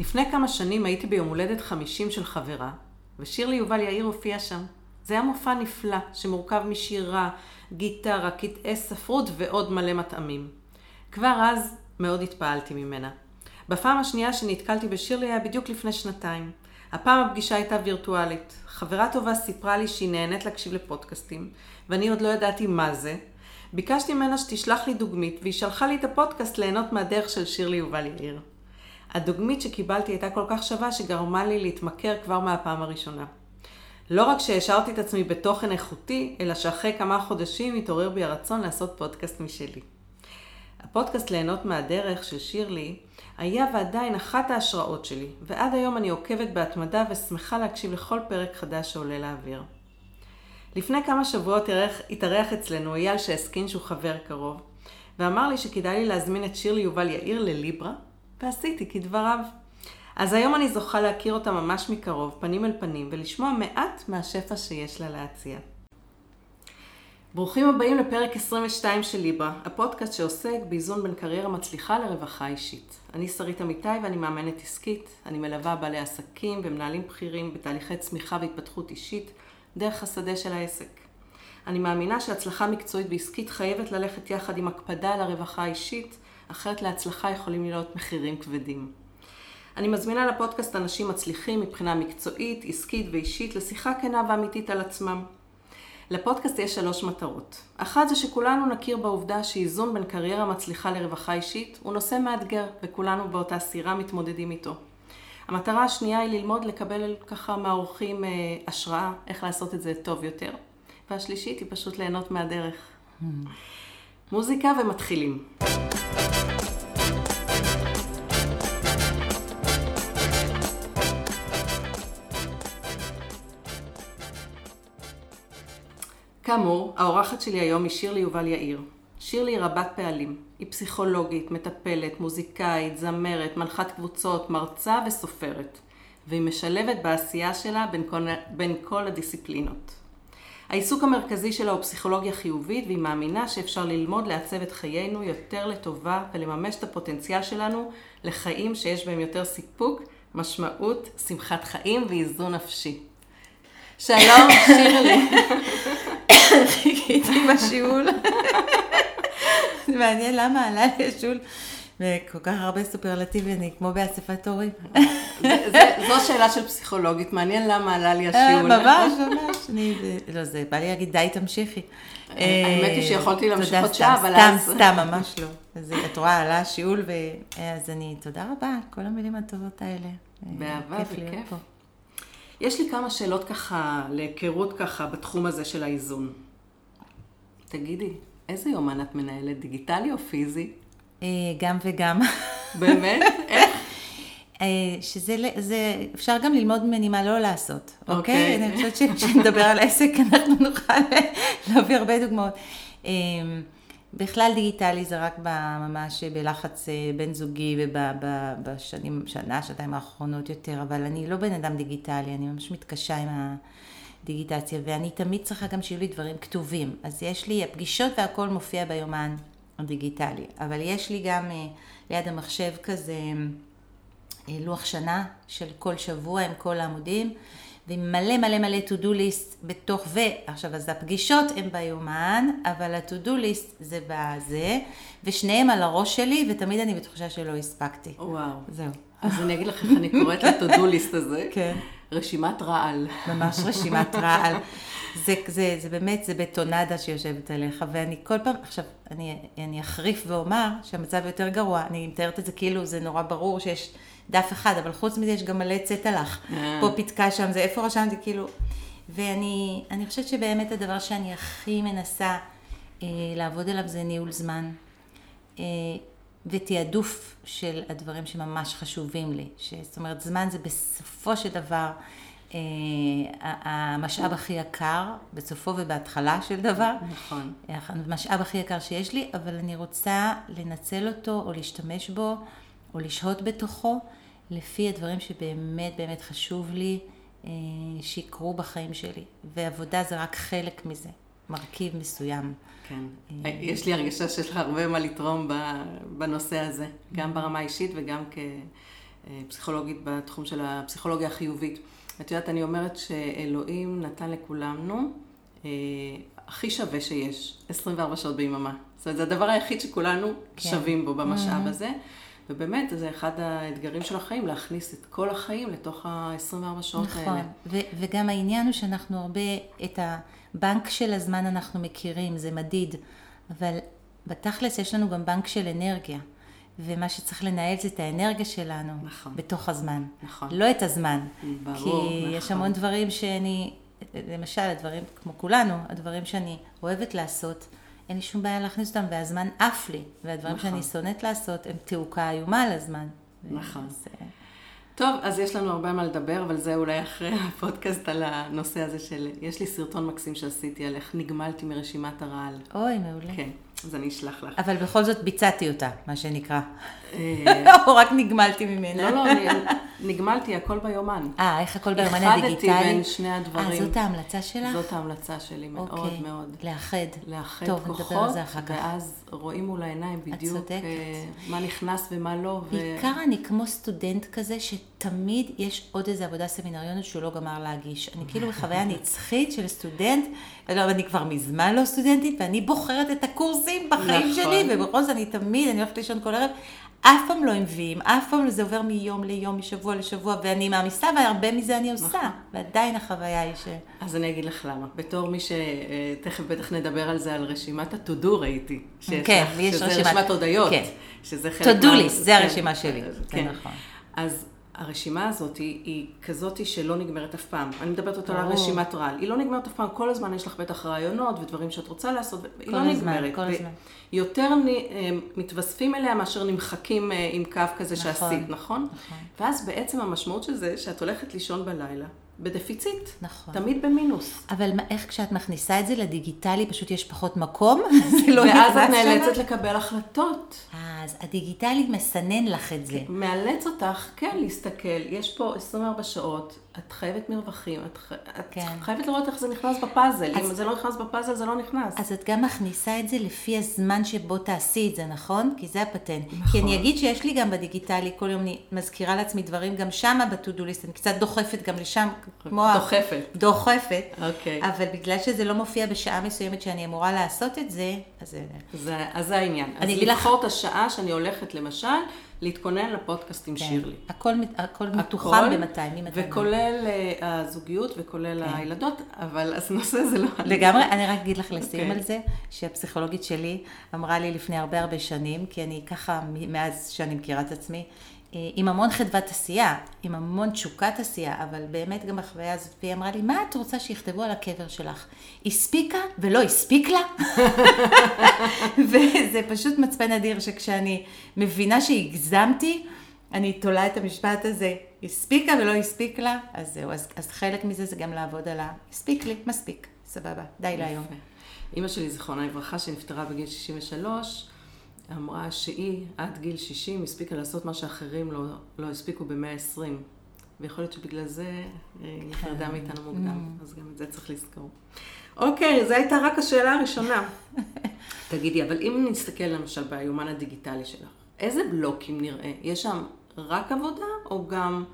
לפני כמה שנים הייתי ביום הולדת 50 של חברה, ושיר ליובל יאיר הופיע שם. זה היה מופע נפלא שמורכב משירה, גיטרה, קטעי ספרות ועוד מלא מטעמים. כבר אז מאוד התפעלתי ממנה. בפעם השנייה שנתקלתי בשירלי היה בדיוק לפני שנתיים. הפעם הפגישה הייתה וירטואלית. חברה טובה סיפרה לי שהיא נהנית להקשיב לפודקאסטים, ואני עוד לא ידעתי מה זה. ביקשתי ממנה שתשלח לי דוגמית, והיא שלחה לי את הפודקאסט ליהנות מהדרך של שירלי יובל יאיר. הדוגמית שקיבלתי הייתה כל כך שווה שגרמה לי להתמכר כבר מהפעם הראשונה. לא רק שהשארתי את עצמי בתוכן איכותי, אלא שאחרי כמה חודשים התעורר בי הרצון לעשות פודקאסט משלי. הפודקאסט ליהנות מהדרך של שירלי היה ועדיין אחת ההשראות שלי, ועד היום אני עוקבת בהתמדה ושמחה להקשיב לכל פרק חדש שעולה לאוויר. לפני כמה שבועות התארח אצלנו אייל שהסכין שהוא חבר קרוב, ואמר לי שכדאי לי להזמין את שירלי יובל יאיר לליברה, ועשיתי כדבריו. אז היום אני זוכה להכיר אותה ממש מקרוב, פנים אל פנים, ולשמוע מעט מהשפע שיש לה להציע. ברוכים הבאים לפרק 22 של ליבה, הפודקאסט שעוסק באיזון בין קריירה מצליחה לרווחה אישית. אני שרית אמיתי ואני מאמנת עסקית, אני מלווה בעלי עסקים ומנהלים בכירים בתהליכי צמיחה והתפתחות אישית דרך השדה של העסק. אני מאמינה שהצלחה מקצועית ועסקית חייבת ללכת יחד עם הקפדה על הרווחה האישית, אחרת להצלחה יכולים להיות מחירים כבדים. אני מזמינה לפודקאסט אנשים מצליחים מבחינה מקצועית, עסקית ואישית לשיחה כנה ואמיתית על עצמם. לפודקאסט יש 3 מטרות. אחת זה שכולנו נכיר בעובדה שאיזון בין קריירה מצליחה לרווחה אישית הוא נושא מאתגר וכולנו באותה סירה מתמודדים איתו. המטרה השנייה היא ללמוד לקבל ככה מהאורחים השראה איך לעשות את זה טוב יותר. והשלישית היא פשוט ליהנות מהדרך. מוזיקה ומתחילים. כאמור, האורחת שלי היום היא שירלי יובל יאיר. שירלי היא רבת פעלים. היא פסיכולוגית, מטפלת, מוזיקאית, זמרת, מנחת קבוצות, מרצה וסופרת. והיא משלבת בעשייה שלה בין כל הדיסציפלינות. העיסוק המרכזי שלה הוא פסיכולוגיה חיובית, והיא מאמינה שאפשר ללמוד לעצב את חיינו יותר לטובה ולממש את הפוטנציאל שלנו לחיים שיש בהם יותר סיפוק, משמעות, שמחת חיים ואיזון נפשי. שלום שירלי. חיכיתי בשיעול. זה מעניין למה עלה לי השיעול. וכל כך הרבה סופרלטיבי, אני כמו באספת הורים. זו שאלה של פסיכולוגית, מעניין למה עלה לי השיעול. ממש, ממש. לא, זה בא לי להגיד, די תמשיכי. האמת היא שיכולתי להמשיך עוד שעה, אבל אז... סתם, ממש לא. אז את רואה, עלה השיעול, אז אני, תודה רבה, כל המילים הטובות האלה. באהבה, בכיף. יש לי כמה שאלות ככה, להיכרות ככה, בתחום הזה של האיזון. תגידי, איזה יומן את מנהלת, דיגיטלי או פיזי? גם וגם. באמת? איך? שזה, אפשר גם ללמוד ממני מה לא לעשות, אוקיי? אני חושבת שכשנדבר על עסק, אנחנו נוכל להביא הרבה דוגמאות. בכלל דיגיטלי זה רק ממש בלחץ בין זוגי ובשנים, שנה, שנתיים האחרונות יותר, אבל אני לא בן אדם דיגיטלי, אני ממש מתקשה עם הדיגיטציה, ואני תמיד צריכה גם שיהיו לי דברים כתובים. אז יש לי, הפגישות והכל מופיע ביומן הדיגיטלי, אבל יש לי גם ליד המחשב כזה לוח שנה של כל שבוע עם כל העמודים, ומלא מלא מלא to-do list בתוך ועכשיו אז הפגישות הם ביומן, אבל ה-to-do list זה בזה, ושניהם על הראש שלי ותמיד אני בתחושה שלא הספקתי. וואו. זהו. אז אני אגיד לך איך אני קוראת ל-to-do list הזה. כן. רשימת רעל. ממש רשימת רעל. זה באמת, זה בטונדה שיושבת עליך, ואני כל פעם, עכשיו אני אחריף ואומר שהמצב יותר גרוע, אני מתארת את זה כאילו זה נורא ברור שיש דף אחד, אבל חוץ מזה יש גם מלא צאת הלך, פה פתקה שם, זה איפה רשמתי כאילו, ואני חושבת שבאמת הדבר שאני הכי מנסה לעבוד עליו זה ניהול זמן, ותיעדוף של הדברים שממש חשובים לי, זאת אומרת זמן זה בסופו של דבר, המשאב הכי יקר, בסופו ובהתחלה של דבר. נכון. המשאב הכי יקר שיש לי, אבל אני רוצה לנצל אותו, או להשתמש בו, או לשהות בתוכו, לפי הדברים שבאמת באמת חשוב לי, שיקרו בחיים שלי. ועבודה זה רק חלק מזה, מרכיב מסוים. כן. יש לי הרגשה שיש לך הרבה מה לתרום בנושא הזה, גם ברמה האישית וגם פסיכולוגית בתחום של הפסיכולוגיה החיובית. את יודעת, אני אומרת שאלוהים נתן לכולנו הכי שווה שיש, 24 שעות ביממה. זאת אומרת, זה הדבר היחיד שכולנו שווים בו במשאב הזה. ובאמת, זה אחד האתגרים של החיים, להכניס את כל החיים לתוך ה-24 שעות האלה. נכון, וגם העניין הוא שאנחנו הרבה, את הבנק של הזמן אנחנו מכירים, זה מדיד, אבל בתכלס יש לנו גם בנק של אנרגיה, ומה שצריך לנהל זה את האנרגיה שלנו, נכון. בתוך הזמן. נכון. לא את הזמן. ברור, כי נכון. יש המון דברים שאני, למשל, הדברים כמו כולנו, הדברים שאני אוהבת לעשות, אין לי שום בעיה להכניס אותם, והזמן אף לי. והדברים נכון. שאני שונאת לעשות, הם תעוקה איומה על הזמן. נכון. זה... טוב, אז יש לנו הרבה מה לדבר, אבל זה אולי אחרי הפודקאסט על הנושא הזה של... יש לי סרטון מקסים שעשיתי על איך נגמלתי מרשימת הרעל. אוי, מעולה. כן, אז אני אשלח לך. אבל בכל זאת ביצעתי אותה, מה שנקרא. או רק נגמלתי ממנה. לא, נגמלתי, הכל ביומן. איך הכל ביומן הדיגיטלי? החדתי בין שני הדברים. זאת ההמלצה שלך? זאת ההמלצה שלי, מאוד מאוד. לאחד. לאחד כוחות. טוב, נדבר על זה אחר כך. ואז רואים מול העיניים בדיוק מה נכנס ומה לא. בעיקר אני כמו סטודנט כזה שתמיד יש עוד איזו עבודה סמינריונית שהוא לא גמר להגיש. אני כאילו בחוויה נצחית של סטודנט, אבל אני כבר מזמן לא סטודנטית, ואני בוחרת את הקורסים בחיים שלי, ובכל זאת אני תמיד, אני הולכת לישון כל ערב, אף פעם לא מביאים, אף פעם זה עובר מיום ליום, משבוע לשבוע, ואני מעמיסה, והרבה מזה אני עושה, ועדיין החוויה היא ש... אז אני אגיד לך למה, בתור מי שתכף בטח נדבר על זה, על רשימת התודו ראיתי, שזה רשימת הודיות, שזה חלק... תודוליס, זה הרשימה שלי, זה נכון. אז הרשימה הזאת היא כזאת שלא נגמרת אף פעם, אני מדברת אותה על רשימת רעל, היא לא נגמרת אף פעם, כל הזמן יש לך בטח רעיונות ודברים שאת רוצה לעשות, היא לא נגמרת. יותר מתווספים אליה מאשר נמחקים עם קו כזה שעשית, נכון? ואז בעצם המשמעות של זה שאת הולכת לישון בלילה, בדפיציט, תמיד במינוס. אבל איך כשאת מכניסה את זה לדיגיטלי, פשוט יש פחות מקום, ואז את נאלצת לקבל החלטות. אז הדיגיטלי מסנן לך את זה. מאלץ אותך, כן, להסתכל, יש פה 24 שעות, את חייבת מרווחים, את חייבת לראות איך זה נכנס בפאזל, אם זה לא נכנס בפאזל זה לא נכנס. אז את גם מכניסה את זה לפי הזמן שבו תעשי את זה, נכון? כי זה הפטנט. כי אני אגיד שיש לי גם בדיגיטלי, כל יום אני מזכירה לעצמי דברים, גם שמה בטודוליסט, אני קצת דוחפת גם לשם, דוחפת, אבל בגלל שזה לא מופיע בשעה מסוימת שאני אמורה לעשות את זה, אז זה העניין. אז לבחור את השעה שאני הולכת למשל, להתכונן לפודקאסטים שיר לי. הכל מתוחם ב-200. וכולל הזוגיות וכולל הילדות, אבל אז נושא זה לא... לגמרי, אני רק אגיד לך לסיים על זה, שהפסיכולוגית שלי אמרה לי לפני הרבה הרבה שנים, כי אני ככה, מאז שאני מכירה את עצמי, עם המון חדוות עשייה, עם המון תשוקת עשייה, אבל באמת גם בחוויה הזאת, והיא אמרה לי, מה את רוצה שיכתבו על הקבר שלך? הספיקה ולא הספיק לה? וזה פשוט מצפן אדיר שכשאני מבינה שהגזמתי, אני תולה את המשפט הזה, הספיקה ולא הספיק לה, אז זהו, אז חלק מזה זה גם לעבוד על הספיק לי, מספיק, סבבה, די להיום. אמא שלי זכרונה לברכה שנפטרה בגיל 63, אמרה שהיא עד גיל 60 הספיקה לעשות מה שאחרים לא הספיקו ב-120. ויכול להיות שבגלל זה היא חרדה מאיתנו מוקדם. אז גם את זה צריך לזכור. אוקיי, זו הייתה רק השאלה הראשונה. תגידי, אבל אם נסתכל למשל ביומן הדיגיטלי שלך, איזה בלוקים נראה? יש שם רק עבודה או גם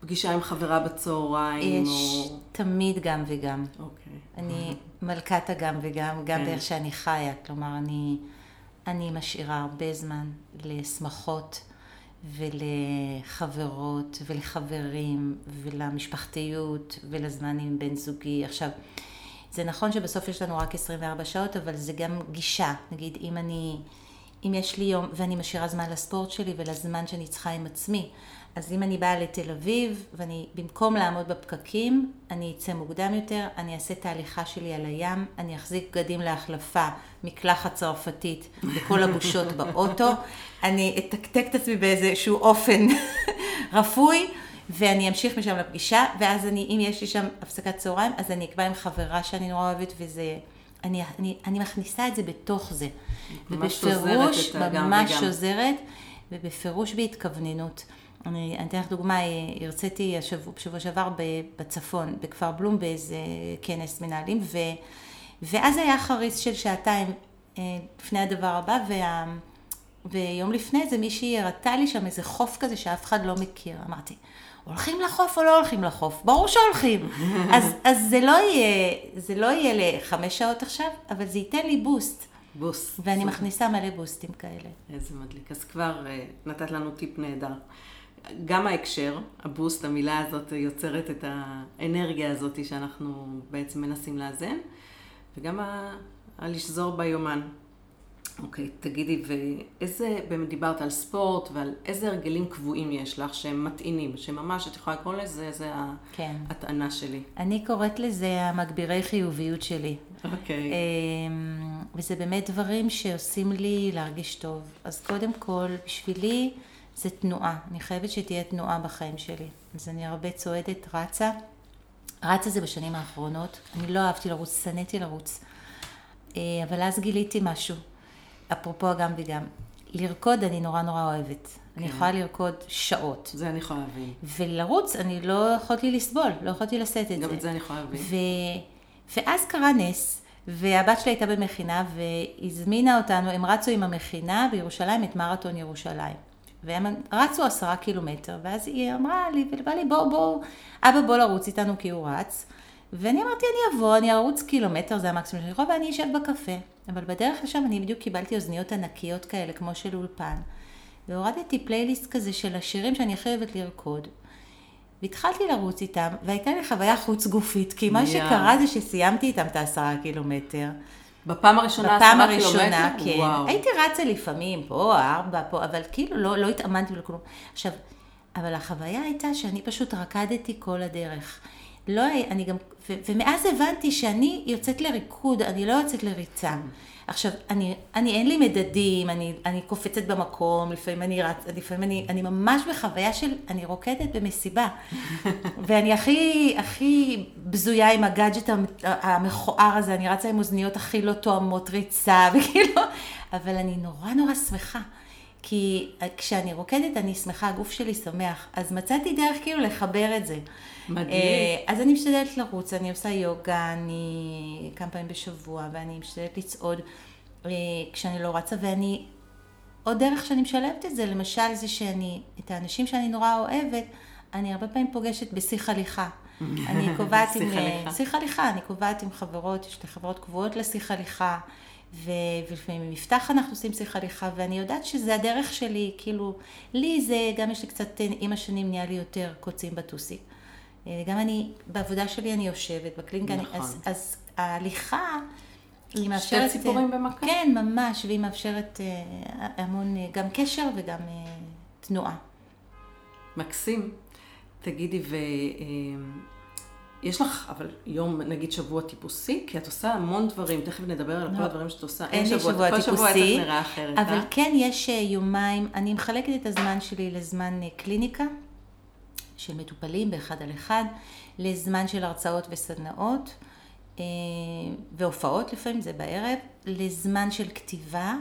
פגישה עם חברה בצהריים? יש תמיד גם וגם. אוקיי. אני מלכת הגם וגם, גם באיך שאני חיה. כלומר, אני משאירה הרבה זמן לשמחות ולחברות ולחברים ולמשפחתיות ולזמן עם בן זוגי. עכשיו, זה נכון שבסוף יש לנו רק 24 שעות, אבל זה גם גישה. נגיד, אם יש לי יום ואני משאירה זמן לספורט שלי ולזמן שאני צריכה עם עצמי, אז אם אני באה לתל אביב ואני במקום לעמוד בפקקים, אני אצא מוקדם יותר, אני אעשה תהליכה שלי על הים, אני אחזיק בגדים להחלפה, מקלחת צרפתית וכל הגושות באוטו, אני אתקתק את עצמי באיזשהו אופן רפוי, ואני אמשיך משם לפגישה, ואז אם יש לי שם הפסקת צהריים, אז אני אקבע עם חברה שאני נורא אוהבת, וזה... אני מכניסה את זה בתוך זה. ובפירוש, ממש עוזרת, ובפירוש בהתכווננות. אני אתן לך דוגמה, הרציתי בשבוע שעבר בצפון, בכפר בלום, באיזה כנס מנהלים, ואז היה חריס של שעתיים לפני הדבר הבא, ויום לפני זה מישהי הראתה לי שם איזה חוף כזה שאף אחד לא מכיר. אמרתי, הולכים לחוף או לא הולכים לחוף? ברור שהולכים. אז זה לא יהיה ל5 שעות עכשיו, אבל זה ייתן לי בוסט. ואני מכניסה מלא בוסטים כאלה. איזה מדליק. אז כבר נתת לנו טיפ נהדר. גם ההקשר, הבוסט, המילה הזאת יוצרת את האנרגיה הזאת שאנחנו בעצם מנסים לאזן, וגם לשזור ביומן. אוקיי, תגידי, דיברת על ספורט ועל איזה הרגלים קבועים יש לך שהם מתאינים, שממש את יכולה לקרוא לזה, זה כן. הטענה שלי. אני קוראת לזה המגבירי חיוביות שלי. אוקיי. וזה באמת דברים שעושים לי להרגיש טוב. אז קודם כל, בשבילי זה תנועה. אני חייבת שתהיה תנועה בחיים שלי. אז אני הרבה צועדת, רצה. רצה זה בשנים האחרונות. אני לא אהבתי לרוץ, שנאתי לרוץ. אבל אז גיליתי משהו. אפרופו גם וגם, לרקוד אני נורא אוהבת. כן. אני יכולה לרקוד שעות. זה אני יכולה להביא. ולרוץ אני לא יכולתי לסבול, לא יכולתי לשאת את זה. גם את זה אני יכולה להביא. ואז קרה נס, והבת שלה הייתה במכינה, והזמינה אותנו, הם רצו עם המכינה בירושלים, את מרתון ירושלים. והם רצו 10 קילומטר, ואז היא אמרה לי, ולבא לי, בוא, אבא בוא לרוץ איתנו כי הוא רץ. ואני אמרתי, אני אבוא, אני ארוץ קילומטר, זה המקסימום שאני יכולה, ואני אשב בקפה. אבל בדרך לשם אני בדיוק קיבלתי אוזניות ענקיות כאלה, כמו של אולפן. והורדתי פלייליסט כזה של השירים שאני הכי אוהבת לרקוד. והתחלתי לרוץ איתם, והייתה לי חוויה חוץ גופית, כי מה שקרה זה שסיימתי איתם את 10 קילומטר. בפעם הראשונה, 10 קילומטר? כן. וואו. הייתי רצה לפעמים, פה, 4, פה, אבל כאילו לא התאמנתי לכלום. עכשיו, אבל החוויה הייתה שאני פשוט רקדתי כל הדרך. לא, אני גם, ומאז הבנתי שאני יוצאת לריקוד, אני לא יוצאת לריצה. עכשיו, אני אין לי מדדים, אני קופצת במקום, לפעמים אני רצ, לפעמים אני ממש בחוויה של, אני רוקדת במסיבה. ואני הכי בזויה עם הגאדג'ט המכוער הזה, אני רצה עם אוזניות הכי לא תואמות ריצה, וכאילו, אבל אני נורא שמחה. כי כשאני רוקדת אני שמחה, הגוף שלי שמח, אז מצאתי דרך כאילו לחבר את זה. מדהים. אז אני משתדלת לרוץ, אני עושה יוגה, אני כמה פעמים בשבוע, ואני משתדלת לצעוד כשאני לא רצה, ואני, עוד דרך שאני משלבת את זה, למשל זה שאני, את האנשים שאני נורא אוהבת, אני הרבה פעמים פוגשת בשיח הליכה. אני קובעת עם, שיח הליכה, אני קובעת עם חברות, יש לי חברות קבועות לשיח הליכה, ולפעמים עם מפתח אנחנו עושים שיח הליכה, ואני יודעת שזה הדרך שלי, כאילו, לי זה, גם יש לי קצת, עם השנים נהיה לי יותר קוצים בטוסי. גם אני, בעבודה שלי אני יושבת, בקליניקה, נכון. אז ההליכה, היא מאפשרת... שתי ציפורים במכה. כן, ממש, והיא מאפשרת המון, גם קשר וגם תנועה. מקסים. תגידי, יש לך, אבל יום, נגיד, שבוע טיפוסי, כי את עושה המון דברים, תכף נדבר על כל הדברים שאת עושה. אין לי שבוע טיפוסי, כל שבוע את נראה אחרת. אבל כן יש יומיים, אני מחלקת את הזמן שלי לזמן קליניקה, של מטופלים ב1 על 1, לזמן של הרצאות וסדנאות, והופעות לפעמים, זה בערב, לזמן של כתיבה,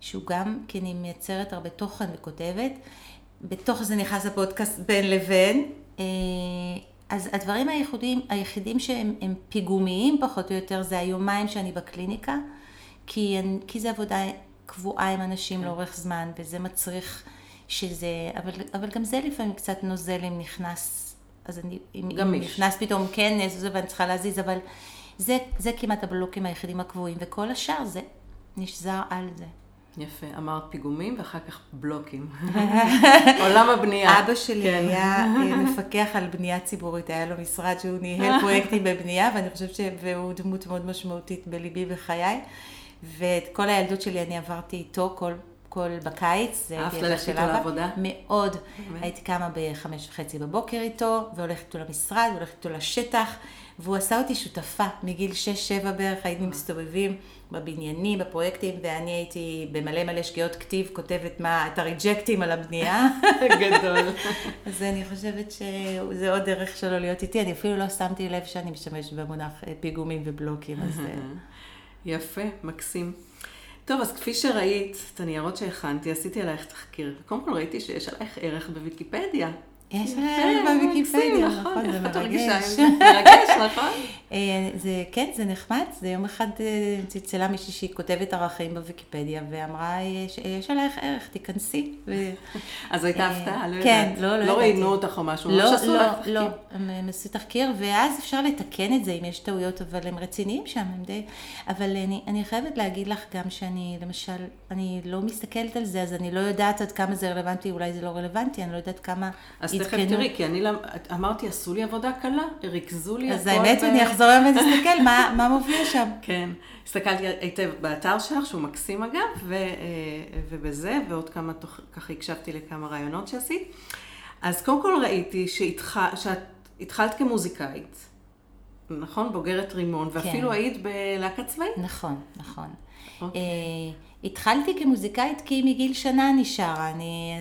שהוא גם, כי אני מייצרת הרבה תוכן וכותבת, בתוך זה נכנס הפודקאסט בין לבין, אז הדברים היחידים שהם פיגומיים פחות או יותר, זה היומיים שאני בקליניקה, כי זה עבודה קבועה עם אנשים לאורך זמן, וזה מצריך שזה, אבל גם זה לפעמים קצת נוזל אם נכנס, אז אם נכנס פתאום כנס, ואני צריכה להזיז, אבל זה כמעט הבלוקים היחידים הקבועים, וכל השאר זה נשזר על זה. יפה, אמרת פיגומים ואחר כך בלוקים. עולם הבנייה. אבא שלי היה מפקח על בנייה ציבורית, היה לו משרד שהוא ניהל פרויקטים בבנייה, ואני חושבת שהוא דמות מאוד משמעותית בליבי וחיי, ואת כל הילדות שלי אני עברתי איתו כל בקיץ. אהבת ללכת איתו לעבודה? מאוד. הייתי קמה ב5:30 בבוקר איתו, והולכת איתו למשרד, והולכת איתו לשטח, והוא עשה אותי שותפה מגיל 6-7 בערך, היינו מסתובבים בבניינים, בפרויקטים, ואני הייתי במלא שגיאות כתיב, כותבת את הריג'קטים על הבנייה. גדול. אז אני חושבת שזה עוד דרך שלו להיות איתי, אני אפילו לא שמתי לב שאני משתמשת במונח פיגומים ובלוקים. יפה, מקסים. טוב, אז כפי שראית את הניירות שהכנתי, עשיתי עלייך תחקיר. קודם כל ראיתי שיש עלייך ערך בוויקיפדיה. יש עליה בוויקיפדיה, נכון, זה מרגש. מרגש, נכון? כן, זה נחמד, זה יום אחד צלצלה מישהי שהיא כותבת ערכים בוויקיפדיה, ואמרה, יש עלייך ערך, תיכנסי. אז הייתה הפתעה, לא יודעת. לא ראינו אותך או משהו, לא שעשו לך תחקיר. לא, הם עשו תחקיר, ואז אפשר לתקן את זה אם יש טעויות, אבל הם רציניים שם, הם די... אבל אני חייבת להגיד לך גם שאני, למשל, אני לא מסתכלת על זה, אז אני לא יודעת עד כמה זה רלוונטי, אולי זה לא רלוונטי, אני לא יודעת כמה... תכף תראי, כי אני אמרתי, עשו לי עבודה קלה, ריכזו לי הכל. אז האמת, אני אחזור היום ונסתכל, מה מופיע שם? כן, הסתכלתי היטב באתר שלך, שהוא מקסים אגב, ובזה, ועוד כמה, ככה הקשבתי לכמה רעיונות שעשית. אז קודם כל ראיתי שאת התחלת כמוזיקאית, נכון? בוגרת רימון, ואפילו היית בלהקה צבאית. נכון, נכון. התחלתי כמוזיקאית כי מגיל שנה אני שרה,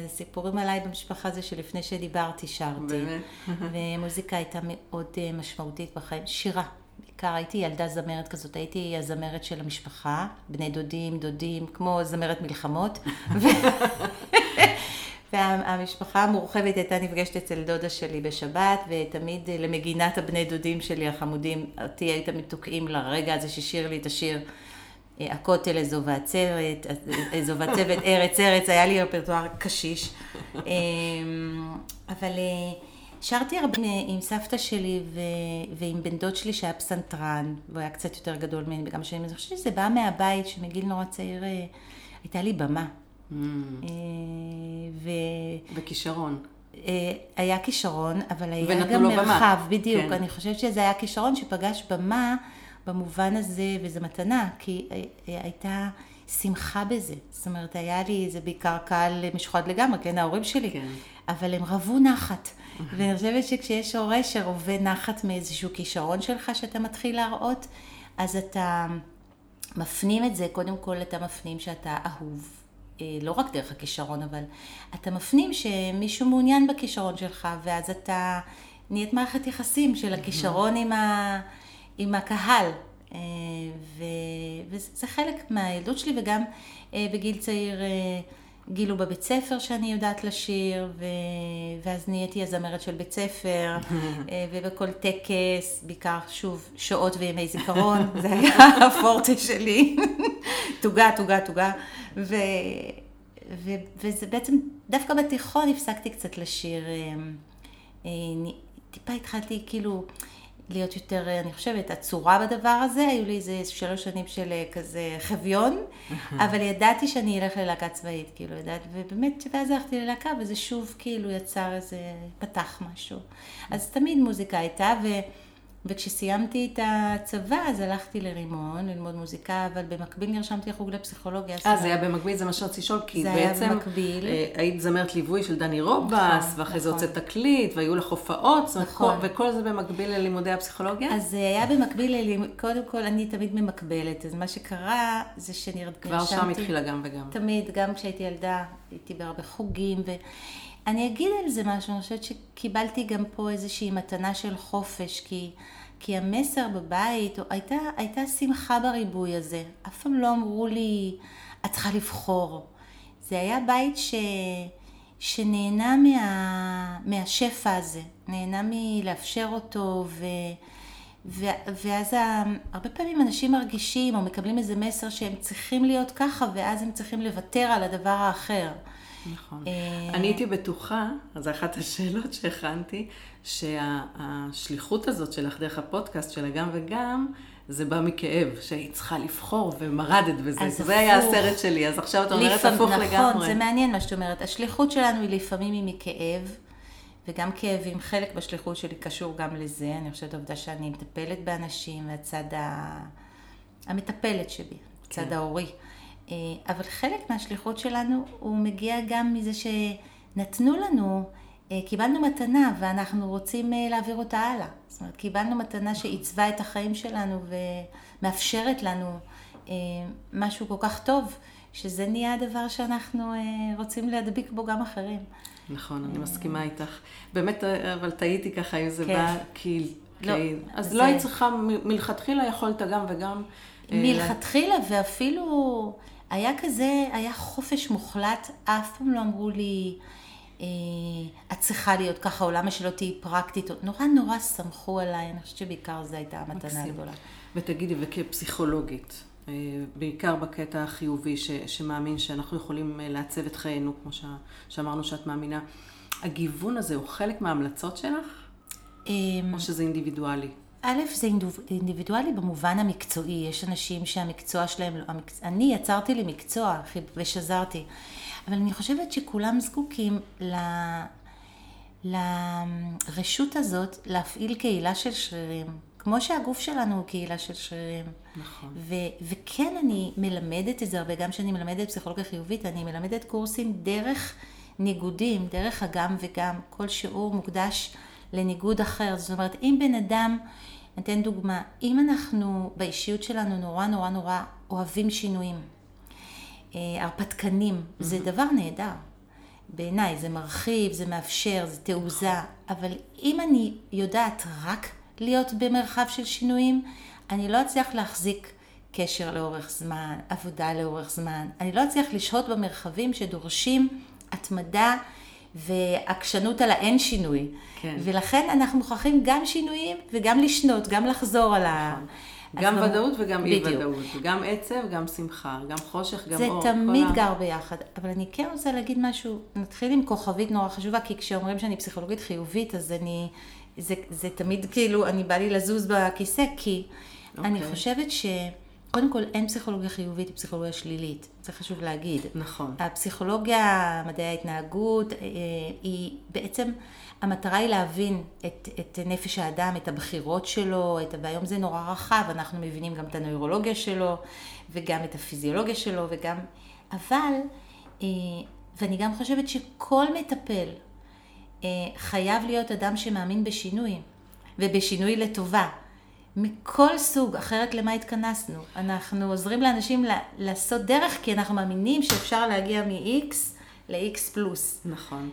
הסיפורים עליי במשפחה זה שלפני שדיברתי שרתי, ומוזיקה הייתה מאוד משמעותית בחיים, שירה, בעיקר הייתי ילדה זמרת כזאת, הייתי הזמרת של המשפחה, בני דודים, דודים, כמו זמרת מלחמות, והמשפחה המורחבת הייתה נפגשת אצל דודה שלי בשבת, ותמיד למגינת הבני דודים שלי החמודים, אותי היית מתוקעים לרגע הזה ששיר לי את השיר, הכותל, אזו והצוות, ארץ, היה לי רפרטואר קשיש. אבל שרתי הרבה עם סבתא שלי ועם בן דוד שלי שהיה פסנתרן, והוא היה קצת יותר גדול ממני, וגם שאני חושבת שזה בא מהבית שמגיל נורא צעיר הייתה לי במה. וכישרון. היה כישרון, אבל היה גם מרחב, בדיוק. אני חושבת שזה היה כישרון שפגש במה, במובן הזה, וזו מתנה, כי הייתה שמחה בזה. זאת אומרת, היה לי, זה בעיקר קהל משוחד לגמרי, כן, ההורים שלי. כן. אבל הם רבו נחת. ואני חושבת שכשיש הורה שרווה נחת מאיזשהו כישרון שלך, שאתה מתחיל להראות, אז אתה מפנים את זה. קודם כל, אתה מפנים שאתה אהוב. לא רק דרך הכישרון, אבל אתה מפנים שמישהו מעוניין בכישרון שלך, ואז אתה נהיית מערכת יחסים של הכישרון עם הקהל, וזה חלק מהילדות שלי, וגם בגיל צעיר גילו בבית ספר שאני יודעת לשיר, ואז נהייתי הזמרת של בית ספר, ובכל טקס, בעיקר שוב שעות וימי זיכרון, זה היה הפורטה שלי, תוגה, וזה בעצם דווקא בתיכון הפסקתי קצת לשיר, טיפה התחלתי כאילו, להיות יותר, אני חושבת, הצורה בדבר הזה, היו לי איזה 3 שנים של כזה חביון, אבל ידעתי שאני אלך ללהקה צבאית, כאילו, ידעת, ובאמת שבאז הלכתי ללהקה, וזה שוב כאילו יצר איזה, פתח משהו. אז תמיד מוזיקה הייתה, וכשסיימתי את הצבא, אז הלכתי לרימון, ללמוד מוזיקה, אבל במקביל נרשמתי לחוג לפסיכולוגיה. זה היה במקביל, זה מה שרציתי לשאול, כי בעצם היית זמרת ליווי של דני רובס, ואחרי זה הוצאת תקליט, והיו לך הופעות, וכל זה במקביל ללימודי הפסיכולוגיה? אז זה היה במקביל, קודם כל אני תמיד ממקבלת, אז מה שקרה זה שנרשמתי... כבר שם התחילה גם וגם. תמיד, גם כשהייתי ילדה, הייתי בהרבה חוגים, אני אגיד על זה משהו, אני חושבת שקיבלתי גם פה איזושהי מתנה של חופש, כי המסר בבית, הייתה שמחה בריבוי הזה. אף פעם לא אמרו לי, את צריכה לבחור. זה היה בית שנהנה מהשפע הזה, נהנה מלאפשר אותו, ואז הרבה פעמים אנשים מרגישים או מקבלים איזה מסר שהם צריכים להיות ככה, ואז הם צריכים לוותר על הדבר האחר. נכון. אני הייתי בטוחה, אז אחת השאלות שהכנתי, שהשליחות הזאת שלך דרך הפודקאסט של הגם וגם, זה בא מכאב, שהיא צריכה לבחור ומרדת בזה. זה היה הסרט שלי, אז עכשיו את אומרת הפוך לגמרי. נכון, זה מעניין מה שאת אומרת. השליחות שלנו היא לפעמים היא מכאב, וגם כאבים, חלק בשליחות שלי קשור גם לזה. אני חושבת העובדה שאני מטפלת באנשים, והצד המטפלת שבי, הצד ההורי. אבל חלק מהשליחות שלנו הוא מגיע גם מזה שנתנו לנו, קיבלנו מתנה ואנחנו רוצים להעביר אותה הלאה. זאת אומרת, קיבלנו מתנה שעיצבה את החיים שלנו ומאפשרת לנו משהו כל כך טוב, שזה נהיה הדבר שאנחנו רוצים להדביק בו גם אחרים. נכון, אני מסכימה איתך. באמת, אבל תהיתי ככה אם זה בא, כי... אז לא היית צריכה, מלכתחילה יכולת גם וגם... מלכתחילה, ואפילו היה כזה, היה חופש מוחלט, אף פעם לא אמרו לי, את צריכה להיות ככה, עולם שלא תהיה פרקטית, נורא סמכו עליי, אני חושבת שבעיקר זו הייתה המתנה הגדולה. ותגידי, וכפסיכולוגית, בעיקר בקטע החיובי שמאמין שאנחנו יכולים לעצב את חיינו, כמו שאמרנו שאת מאמינה, הגיוון הזה הוא חלק מההמלצות שלך? או שזה אינדיבידואלי? א', זה אינדיבידואלי במובן המקצועי, יש אנשים שהמקצוע שלהם, אני יצרתי לי מקצוע ושזרתי, אבל אני חושבת שכולם זקוקים לרשות הזאת להפעיל קהילה של שרירים, כמו שהגוף שלנו הוא קהילה של שרירים. נכון. וכן אני מלמדת את זה הרבה, גם שאני מלמדת פסיכולוגיה חיובית, אני מלמדת קורסים דרך ניגודים, דרך הגם וגם, כל שיעור מוקדש לניגוד אחר. זאת אומרת, אם בן אדם, נתן דוגמה, אם אנחנו באישיות שלנו נורא אוהבים שינויים, הרפתקנים, זה דבר נהדר. בעיניי זה מרחיב, זה מאפשר, זה תעוזה, אבל אם אני יודעת רק להיות במרחב של שינויים, אני לא אצליח להחזיק קשר לאורך זמן, עבודה לאורך זמן, אני לא אצליח לשהות במרחבים שדורשים התמדה והקשנות על האין שינוי. כן. ולכן אנחנו מוכרחים גם שינויים וגם לשנות, גם לחזור על ה... גם ודאות וגם אי ודאות, גם עצב, גם שמחה, גם חושך, גם אור. זה תמיד גר ביחד, אבל אני כן רוצה להגיד משהו, נתחיל עם כוכבית נורא חשובה, כי כשאומרים שאני פסיכולוגית חיובית, אז אני, זה תמיד כאילו, אני בא לי לזוז בכיסא, כי אני חושבת שקודם כל אין פסיכולוגיה חיובית, היא פסיכולוגיה שלילית, זה חשוב להגיד. נכון. הפסיכולוגיה, מדעי ההתנהגות, היא בעצם... המטרה היא להבין את נפש האדם, את הבחירות שלו, והיום זה נורא רחב, אנחנו מבינים גם את הנוירולוגיה שלו, וגם את הפיזיולוגיה שלו, וגם... אבל, ואני גם חושבת שכל מטפל חייב להיות אדם שמאמין בשינוי, ובשינוי לטובה, מכל סוג, אחרת למה התכנסנו? אנחנו עוזרים לאנשים לעשות דרך, כי אנחנו מאמינים שאפשר להגיע מ-X, ל-X פלוס. נכון.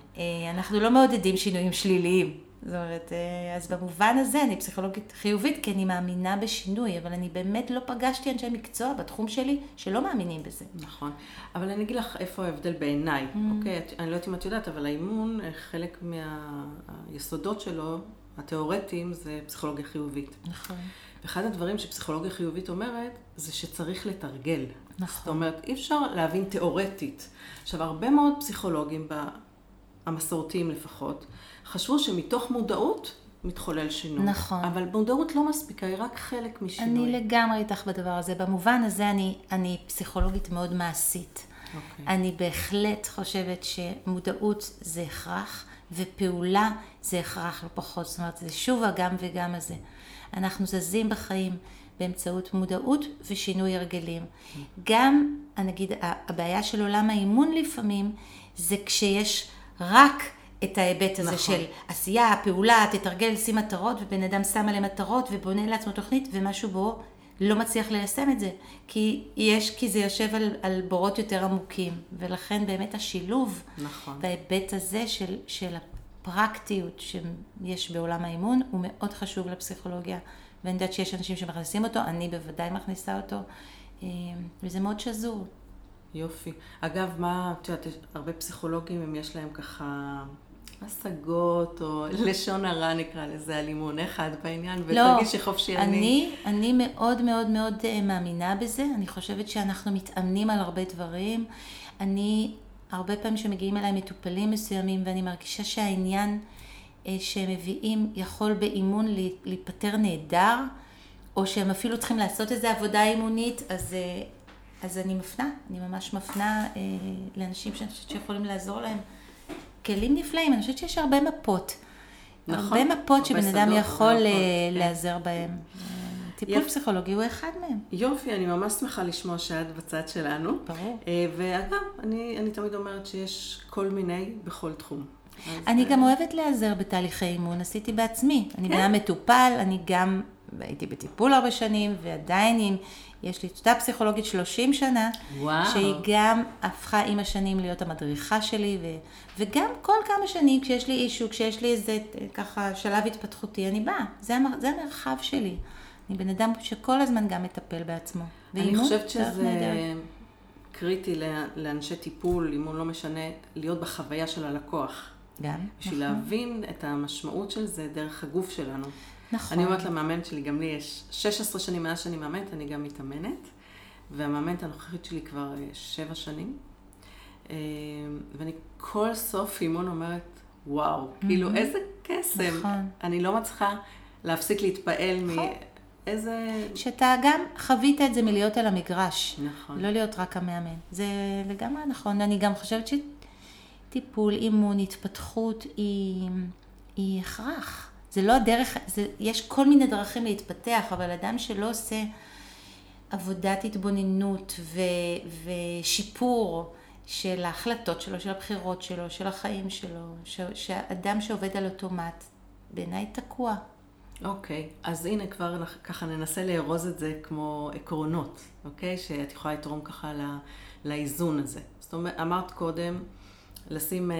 אנחנו לא מעודדים שינויים שליליים. זאת אומרת, אז במובן הזה אני פסיכולוגית חיובית, כי אני מאמינה בשינוי, אבל אני באמת לא פגשתי אנשי מקצוע בתחום שלי שלא מאמינים בזה. נכון. אבל אני אגיד לך איפה ההבדל בעיניי. אוקיי, אני לא יודעת אם את יודעת, אבל האימון, חלק מהיסודות שלו, התיאורטיים, זה פסיכולוגיה חיובית. נכון. אחד הדברים שפסיכולוגיה חיובית אומרת, זה שצריך לתרגל. נכון. זאת אומרת, אי אפשר להבין תיאורטית. עכשיו, הרבה מאוד פסיכולוגים, המסורתיים לפחות, חשבו שמתוך מודעות מתחולל שינוי. נכון. אבל מודעות לא מספיקה, היא רק חלק משינוי. אני לגמרי איתך בדבר הזה. במובן הזה אני פסיכולוגית מאוד מעשית. אוקיי. אני בהחלט חושבת שמודעות זה הכרח, ופעולה זה הכרח לא פחות. זאת אומרת, זה שוב הגם וגם הזה. אנחנו זזים בחיים באמצעות מודעות ושינוי הרגלים. גם, נגיד, הבעיה של עולם האימון לפעמים, זה כשיש רק את ההיבט הזה של עשייה, פעולה, תתרגל, שים מטרות, ובן אדם שם עליהם מטרות ובונה לעצמו תוכנית, ומשהו בו לא מצליח ליישם את זה. כי זה יושב על בורות יותר עמוקים. ולכן באמת השילוב בהיבט הזה של הפרקטיות שיש בעולם האימון, הוא מאוד חשוב לפסיכולוגיה. ואני יודעת שיש אנשים שמכניסים אותו, אני בוודאי מכניסה אותו, וזה מאוד שזור. יופי. אגב, מה, את יודעת, הרבה פסיכולוגים, אם יש להם ככה השגות, או לשון הרע נקרא לזה, הלימון אחד בעניין, ותרגיש שחופשי אני מאוד מאוד מאוד מאמינה בזה, אני חושבת שאנחנו מתאמנים על הרבה דברים, אני הרבה פעמים שמגיעים אליי מטופלים מסוימים, ואני מרגישה שהעניין, שהם מביאים יכול באימון להיפטר נהדר, או שהם אפילו צריכים לעשות איזו עבודה אימונית, אז אני ממש מפנה לאנשים שאני חושבת שיכולים לעזור להם. כלים נפלאים, אני חושבת שיש הרבה מפות. נכון. הרבה מפות שבן אדם יכול להיעזר בהם. טיפול פסיכולוגי הוא אחד מהם. יופי, אני ממש שמחה לשמוע שאת בצד שלנו. ברור. ואגב, אני תמיד אומרת שיש כל מיני בכל תחום. אני גם אוהבת להיעזר בתהליכי אימון, עשיתי בעצמי. אני בן מטופל, אני גם הייתי בטיפול הרבה שנים, ועדיין יש לי תודה פסיכולוגית 30 שנה, שהיא גם הפכה עם השנים להיות המדריכה שלי, וגם כל כמה שנים כשיש לי אישו, כשיש לי איזה ככה שלב התפתחותי, אני באה, זה המרחב שלי. אני בן אדם שכל הזמן גם מטפל בעצמו. אני חושבת שזה... קריטי לאנשי טיפול, אם הוא לא משנה, להיות בחוויה של הלקוח. גם. בשביל להבין את המשמעות של זה דרך הגוף שלנו. נכון. אני אומרת למאמנת שלי, גם לי יש 16 שנים מאז שאני מאמנת, אני גם מתאמנת, והמאמנת הנוכחית שלי כבר 7 שנים, ואני כל סוף אימון אומרת, וואו, כאילו איזה קסם. נכון. אני לא מצליחה להפסיק להתפעל נכון. איזה... שאתה גם חווית את זה מלהיות על המגרש. נכון. לא להיות רק המאמן. זה לגמרי נכון. אני גם חושבת שטיפול, אימון, התפתחות היא הכרח. זה לא הדרך, יש כל מיני דרכים להתפתח, אבל אדם שלא עושה עבודת התבוננות ושיפור של ההחלטות שלו, של הבחירות שלו, של החיים שלו, שאדם שעובד על אוטומט, בעיניי תקוע. אוקיי, אז הנה כבר ככה ננסה להירוז את זה כמו עקרונות, אוקיי? שאת יכולה לתרום ככה לאיזון הזה. זאת אומרת, אמרת קודם לשים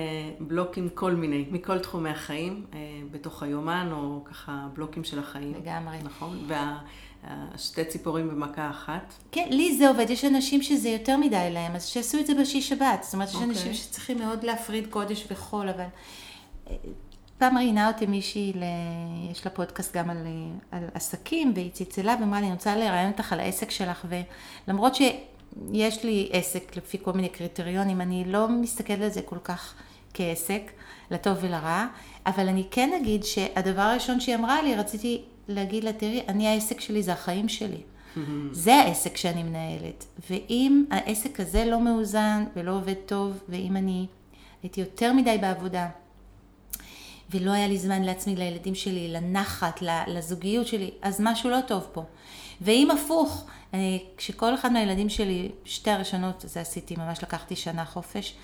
בלוקים כל מיני, מכל תחומי החיים, בתוך היומן או ככה בלוקים של החיים. לגמרי. נכון? והשתי ציפורים במכה אחת. כן, לי זה עובד. יש אנשים שזה יותר מדי להם, אז שעשו את זה בשישי שבת. זאת אומרת, יש אנשים שצריכים מאוד להפריד קודש וחול, אבל... פעם ראיינה אותי מישהי, יש לה פודקאסט גם על עסקים, והיא צלצלה ואמרה לי, אני רוצה לראיין אותך על העסק שלך, ולמרות שיש לי עסק לפי כל מיני קריטריונים, אני לא מסתכלת על זה כל כך כעסק, לטוב ולרע, אבל אני כן אגיד שהדבר הראשון שהיא אמרה לי, רציתי להגיד לה, תראי, אני העסק שלי, זה החיים שלי. זה העסק שאני מנהלת, ואם העסק הזה לא מאוזן ולא עובד טוב, ואם אני הייתי יותר מדי בעבודה, ולא היה לי זמן לעצמי, לילדים שלי, לנחת, לזוגיות שלי, אז משהו לא טוב פה. ואם הפוך, כשכל אחד מהילדים שלי, שתי הראשונות, זה עשיתי, ממש לקחתי שנה חופש,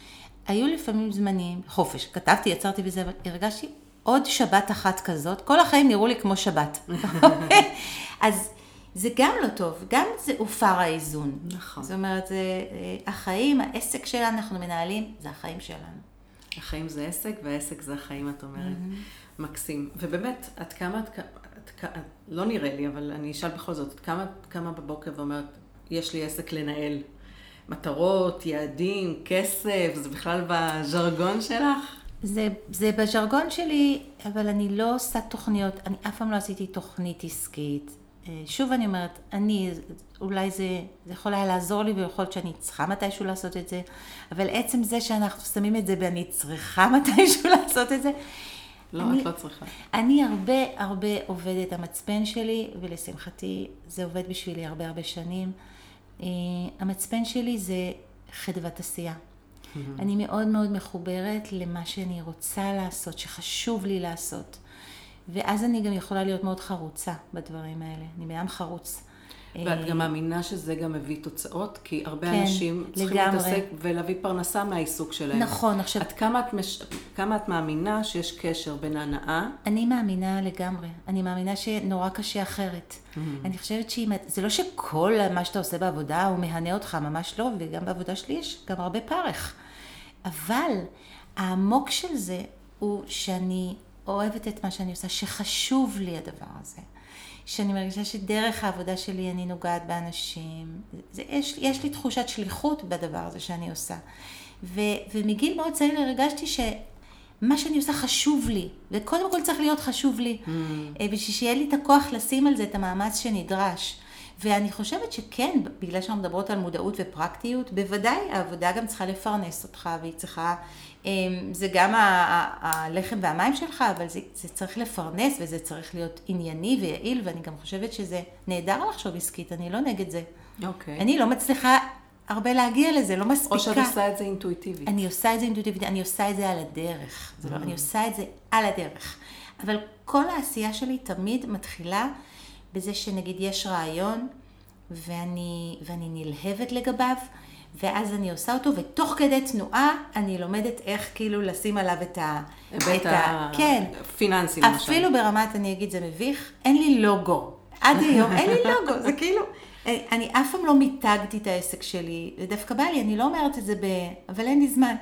היו לפעמים זמנים, חופש, כתבתי, יצרתי בזה, הרגשתי עוד שבת אחת כזאת, כל החיים נראו לי כמו שבת. אז זה גם לא טוב, גם זה הופר האיזון. נכון. זאת אומרת, זה, החיים, העסק שלנו, אנחנו מנהלים, זה החיים שלנו. החיים זה עסק, והעסק זה החיים, את אומרת. מקסים. ובאמת, עד כמה, לא נראה לי, אבל אני אשאל בכל זאת, עד כמה בבוקר ואומרת, יש לי עסק לנהל? מטרות, יעדים, כסף, זה בכלל בז'רגון שלך? זה בז'רגון שלי, אבל אני לא עושה תוכניות, אני אף פעם לא עשיתי תוכנית עסקית. שוב אני אומרת, אולי זה יכול היה לעזור לי ויכול להיות שאני צריכה מתישהו לעשות את זה, אבל עצם זה שאנחנו שמים את זה ואני צריכה מתישהו לעשות את זה. לא, את לא צריכה. אני הרבה עובדת המצפן שלי, ולשמחתי זה עובד בשבילי הרבה שנים. המצפן שלי זה חדוות עשייה. אני מאוד מחוברת למה שאני רוצה לעשות, שחשוב לי לעשות. ואז אני גם יכולה להיות מאוד חרוצה בדברים האלה. אני בעם חרוץ. ואת גם מאמינה שזה גם מביא תוצאות, כי הרבה אנשים צריכים להתעסק ולהביא פרנסה מהעיסוק שלהם. נכון, עכשיו... כמה את מאמינה שיש קשר בין ההנאה? אני מאמינה לגמרי. אני מאמינה שנורא קשה אחרת. אני חושבת זה לא שכל מה שאתה עושה בעבודה הוא מהנה אותך, ממש לא, וגם בעבודה שלי יש גם הרבה פרך. אבל העמוק של זה הוא שאני... אוהבת את מה שאני עושה, שחשוב לי הדבר הזה. שאני מרגישה שדרך העבודה שלי אני נוגעת באנשים. יש לי תחושת שליחות בדבר הזה שאני עושה. ומגיל מאוד צעיר הרגשתי שמה שאני עושה חשוב לי. וקודם כל צריך להיות חשוב לי. בשביל שיהיה לי את הכוח לשים על זה את המאמץ שנדרש. ואני חושבת שכן, בגלל שאנחנו מדברות על מודעות ופרקטיות, בוודאי העבודה גם צריכה לפרנס אותך, והיא צריכה, זה גם הלחם והמים שלך, אבל זה צריך לפרנס, וזה צריך להיות ענייני ויעיל, ואני גם חושבת שזה נהדר לחשוב עסקית, אני לא נגד זה. אוקיי. אני לא מצליחה הרבה להגיע לזה, לא מספיקה. או שאת עושה את זה אינטואיטיבית. אני עושה את זה אינטואיטיבית, אני עושה את זה על הדרך. אני עושה את זה על הדרך. אבל כל העשייה שלי תמיד מתחילה בזה שנגיד יש רעיון, ואני נלהבת לגביו, ואז אני עושה אותו, ותוך כדי תנועה, אני לומדת איך כאילו לשים עליו את ה... את הפיננסי למשל. אפילו ברמת, אני אגיד, זה מביך, אין לי לוגו. עד היום, אין לי לוגו, זה כאילו... אני אף פעם לא מיתגתי את העסק שלי, ודווקא בא לי, אני לא אומרת את זה אבל אין לי זמן.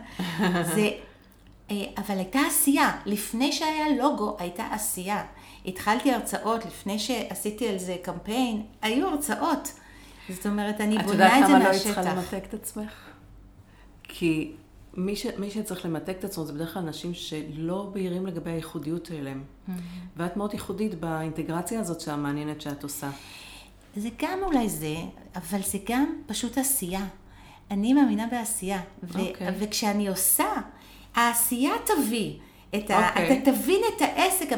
זה... אבל הייתה עשייה, לפני שהיה לוגו, הייתה עשייה. התחלתי הרצאות, לפני שעשיתי על זה קמפיין, היו הרצאות. זאת אומרת, אני בונה את זה מהשטח. את יודעת כמה לא התחלתי למתק את עצמך? כי מי שצריך למתק את עצמו זה בדרך כלל אנשים שלא בהירים לגבי הייחודיות שלהם. ואת מאוד ייחודית באינטגרציה הזאת שהמעניינת שאת עושה. זה גם אולי זה, אבל זה גם פשוט עשייה. אני מאמינה בעשייה. וכשאני עושה, העשייה תביא. אתה תבין את העסק.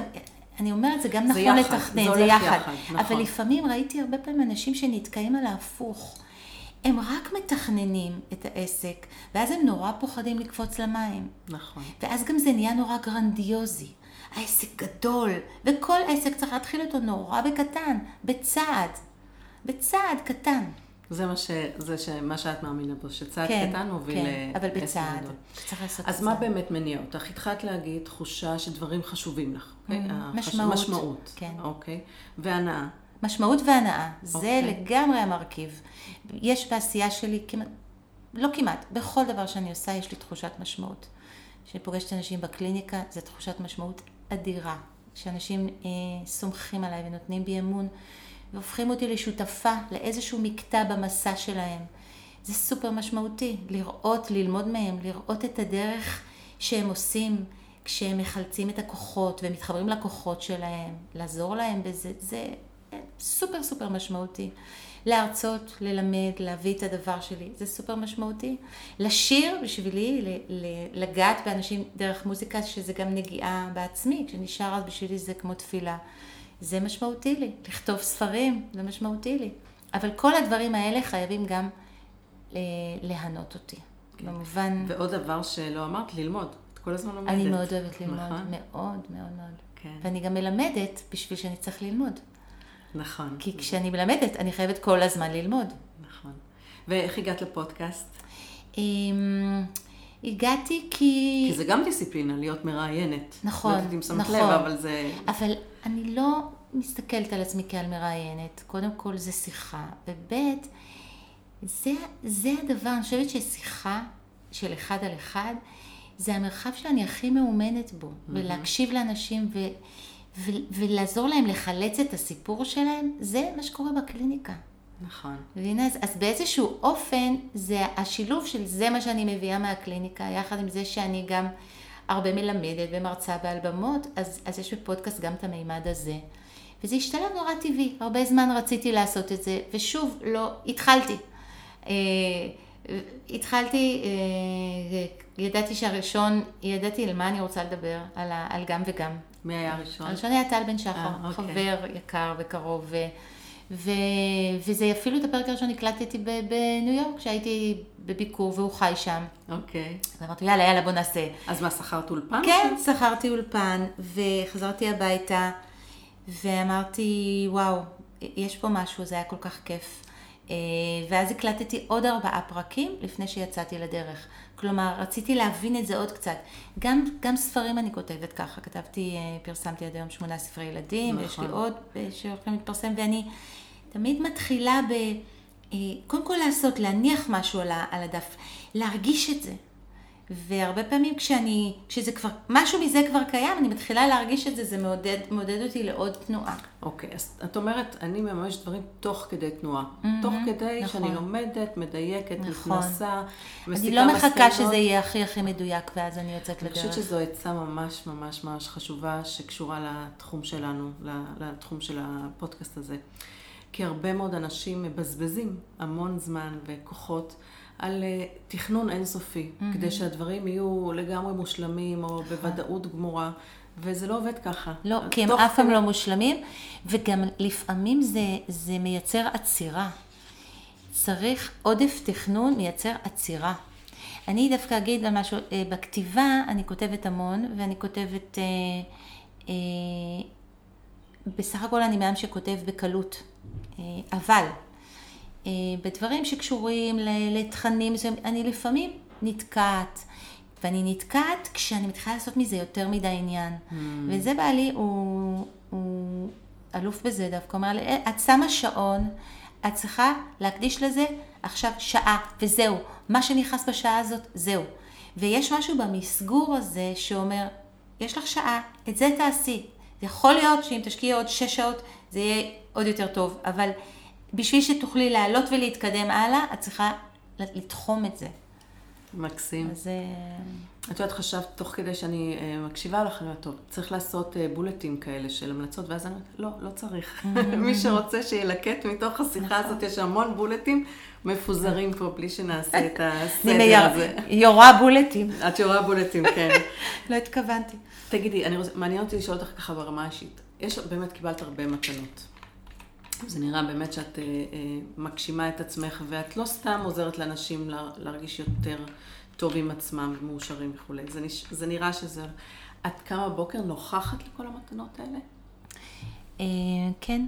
אני אומרת, זה גם נכון לתכנן, זה יחד. אבל לפעמים ראיתי הרבה פעמים אנשים שנתקעים על ההפוך. הם רק מתכננים את העסק, ואז הם נורא פוחדים לקפוץ למים. נכון. ואז גם זה נהיה נורא גרנדיוזי. העסק גדול, וכל עסק צריך להתחיל אותו נורא בקטן, בצעד קטן. זה מה שאת מאמינה בו, שצעד קטן הוביל לעסק גדול. אבל בצעד, צריך לעשות את זה. אז מה באמת מניע אותך? התחלת להגיד תחושה שדברים חשובים לך. משמעות. כן. אוקיי. והנאה. משמעות והנאה, זה לגמרי המרכיב. יש בעשייה שלי, לא כמעט, בכל דבר שאני עושה יש לי תחושת משמעות. כשאני פוגשת אנשים בקליניקה, זה תחושת משמעות אדירה. כשאנשים סומכים עליי ונותנים בי אמון, והופכים אותי לשותפה, לאיזשהו מקטע במסע שלהם. זה סופר משמעותי, לראות, ללמוד מהם, לראות את הדרך שהם עושים, כשהם מחלצים את הכוחות ומתחברים לכוחות שלהם, לעזור להם בזה, זה... סופר סופר משמעותי. להרצות, ללמד, להביא את הדבר שלי, זה סופר משמעותי. לשיר בשבילי, לגעת באנשים דרך מוזיקה, שזה גם נגיעה בעצמי, כשנשאר אז בשבילי זה כמו תפילה. זה משמעותי לי. לכתוב ספרים, זה משמעותי לי. אבל כל הדברים האלה חייבים גם להנות אותי. במובן... ועוד דבר שלא אמרת, ללמוד. את כל הזמן לומדת. אני מאוד אוהבת ללמוד, מאוד מאוד מאוד. ואני גם מלמדת בשביל שאני צריך ללמוד. נכון. כי כשאני מלמדת, אני חייבת כל הזמן ללמוד. נכון. ואיך הגעת לפודקאסט? הגעתי כי... כי זה גם דיסציפלינה, להיות מראיינת. נכון, נכון. לא יודעת אם שמת לב, אבל זה... אבל אני לא מסתכלת על עצמי כעל מראיינת. קודם כל זה שיחה. ובית, זה הדבר, אני חושבת ששיחה של אחד על אחד, זה המרחב שאני הכי מאומנת בו. ולהקשיב לאנשים ו... ולעזור להם לחלץ את הסיפור שלהם, זה מה שקורה בקליניקה. נכון. והנה, אז באיזשהו אופן, זה השילוב של זה מה שאני מביאה מהקליניקה, יחד עם זה שאני גם הרבה מלמדת ומרצה באלבמות, אז יש בפודקאסט גם את המימד הזה. וזה השתלב נורא טבעי. הרבה זמן רציתי לעשות את זה, ושוב, לא, התחלתי. ידעתי שהראשון, ידעתי על מה אני רוצה לדבר, על גם וגם. מי היה הראשון? הראשון היה טל בן שחר, חבר יקר וקרוב. וזה אפילו את הפרק הראשון הקלטתי בניו יורק, שהייתי בביקור והוא חי שם. אוקיי. אז אמרתי, יאללה, בוא נעשה. אז מה, שכרת אולפן? כן, שכרתי אולפן וחזרתי הביתה ואמרתי, וואו, יש פה משהו, זה היה כל כך כיף. ואז הקלטתי עוד 4 פרקים לפני שיצאתי לדרך. כלומר, רציתי להבין את זה עוד קצת. גם ספרים אני כותבת ככה. פרסמתי עד היום 8 ספרי ילדים, נכון. יש לי עוד שהולכים להתפרסם, ואני תמיד מתחילה קודם כל לעשות, להניח משהו על הדף, להרגיש את זה. והרבה פעמים משהו מזה כבר קיים, אני מתחילה להרגיש את זה, זה מעודד אותי לעוד תנועה. אוקיי, אז את אומרת, אני ממש דברים תוך כדי תנועה. תוך כדי שאני לומדת, מדייקת, נכנסה, אני לא מחכה שזה יהיה הכי הכי מדויק, ואז אני יוצאת לדרך. אני חושבת שזו עצה ממש ממש ממש חשובה, שקשורה לתחום שלנו, לתחום של הפודקאסט הזה. כי הרבה מאוד אנשים מבזבזים המון זמן וכוחות, על תכנון אינסופי, כדי שהדברים יהיו לגמרי מושלמים או בוודאות גמורה, וזה לא עובד ככה. לא, כי הם אף פעם לא מושלמים, וגם לפעמים זה מייצר עצירה. צריך עודף תכנון מייצר עצירה. אני דווקא אגיד על משהו, בכתיבה אני כותבת המון, ואני כותבת, בסך הכל אני מהם שכותב בקלות, אבל... בדברים שקשורים לתכנים, אני לפעמים נתקעת, ואני נתקעת כשאני מתחילה לעשות מזה יותר מדי עניין. וזה בעלי, הוא אלוף בזה דווקא, אומר לי, את שמה שעון, את צריכה להקדיש לזה עכשיו שעה, וזהו. מה שנכנס בשעה הזאת, זהו. ויש משהו במסגור הזה שאומר, יש לך שעה, את זה תעשי. יכול להיות שאם תשקיע עוד 6 שעות, זה יהיה עוד יותר טוב, אבל... בשביל שתוכלי לעלות ולהתקדם הלאה, את צריכה לתחום את זה. מקסים. אז... את יודעת, חשבת תוך כדי שאני מקשיבה לך, טוב, צריך לעשות בולטים כאלה של המלצות, ואז אני אומרת, לא, לא צריך. מי שרוצה שילקט מתוך השיחה הזאת, יש המון בולטים מפוזרים פה, בלי שנעשה את הסדר הזה. יורה בולטים. את יורה בולטים, כן. לא התכוונתי. תגידי, מעניין אותי לשאול אותך ככה ברמה האישית. באמת קיבלת הרבה מתנות. זה נראה באמת שאת מגשימה את עצמך, ואת לא סתם עוזרת לאנשים להרגיש יותר טובים עצמם ומאושרים וכו'. זה נראה שזה... את כמה בוקר נוכחת לכל המתנות האלה? כן,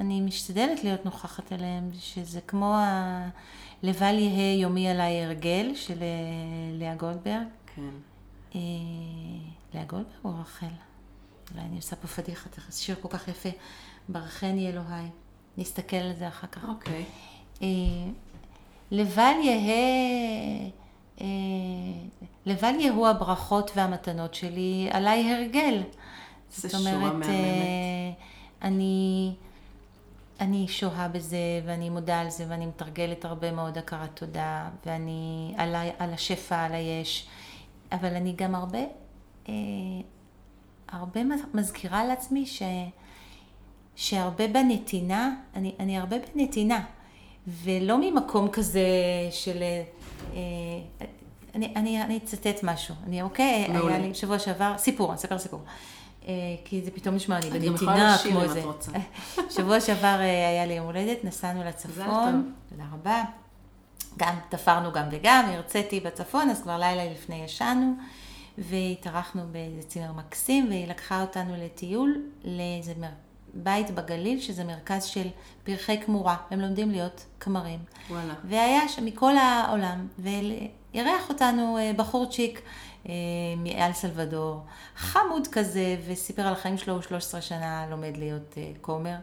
אני משתדלת להיות נוכחת אליהם, שזה כמו הלבל יהי יומי עליי הרגל של לאה גולדברג. כן. לאה גולדברג או רחל? אולי אני עושה פה פדיחה, זה שיר כל כך יפה. ברכני אלוהי. נסתכל על זה אחר כך. אוקיי. לבל יהי... לבל יהיו הברכות והמתנות שלי עליי הרגל. זאת אומרת, אני שוהה בזה ואני מודה על זה ואני מתרגלת הרבה מאוד הכרת תודה ואני על השפע, על היש, אבל אני גם הרבה מזכירה לעצמי שהרבה בנתינה, אני הרבה בנתינה ולא ממקום כזה של אני אצטט משהו, אני אוקיי, היה לי שבוע שעבר, סיפור, אני אספר סיפור, כי זה פתאום נשמע, אני בנתינה כמו זה. שבוע שעבר היה לי יום הולדת, נסענו לצפון, תודה רבה, גם תפרנו גם וגם, הרציתי בצפון, אז כבר לילה לפני ישנו, והתארחנו באיזה צימר מקסים, והיא לקחה אותנו לטיול, לאיזה בית בגליל, שזה מרכז של פרחי כמורה, הם לומדים להיות כמרים. וואלה. והיה שם מכל העולם, וירח אותנו בחור צ'יק מאל סלבדור, חמוד כזה, וסיפר על החיים שלו, הוא 13 שנה לומד להיות כומר,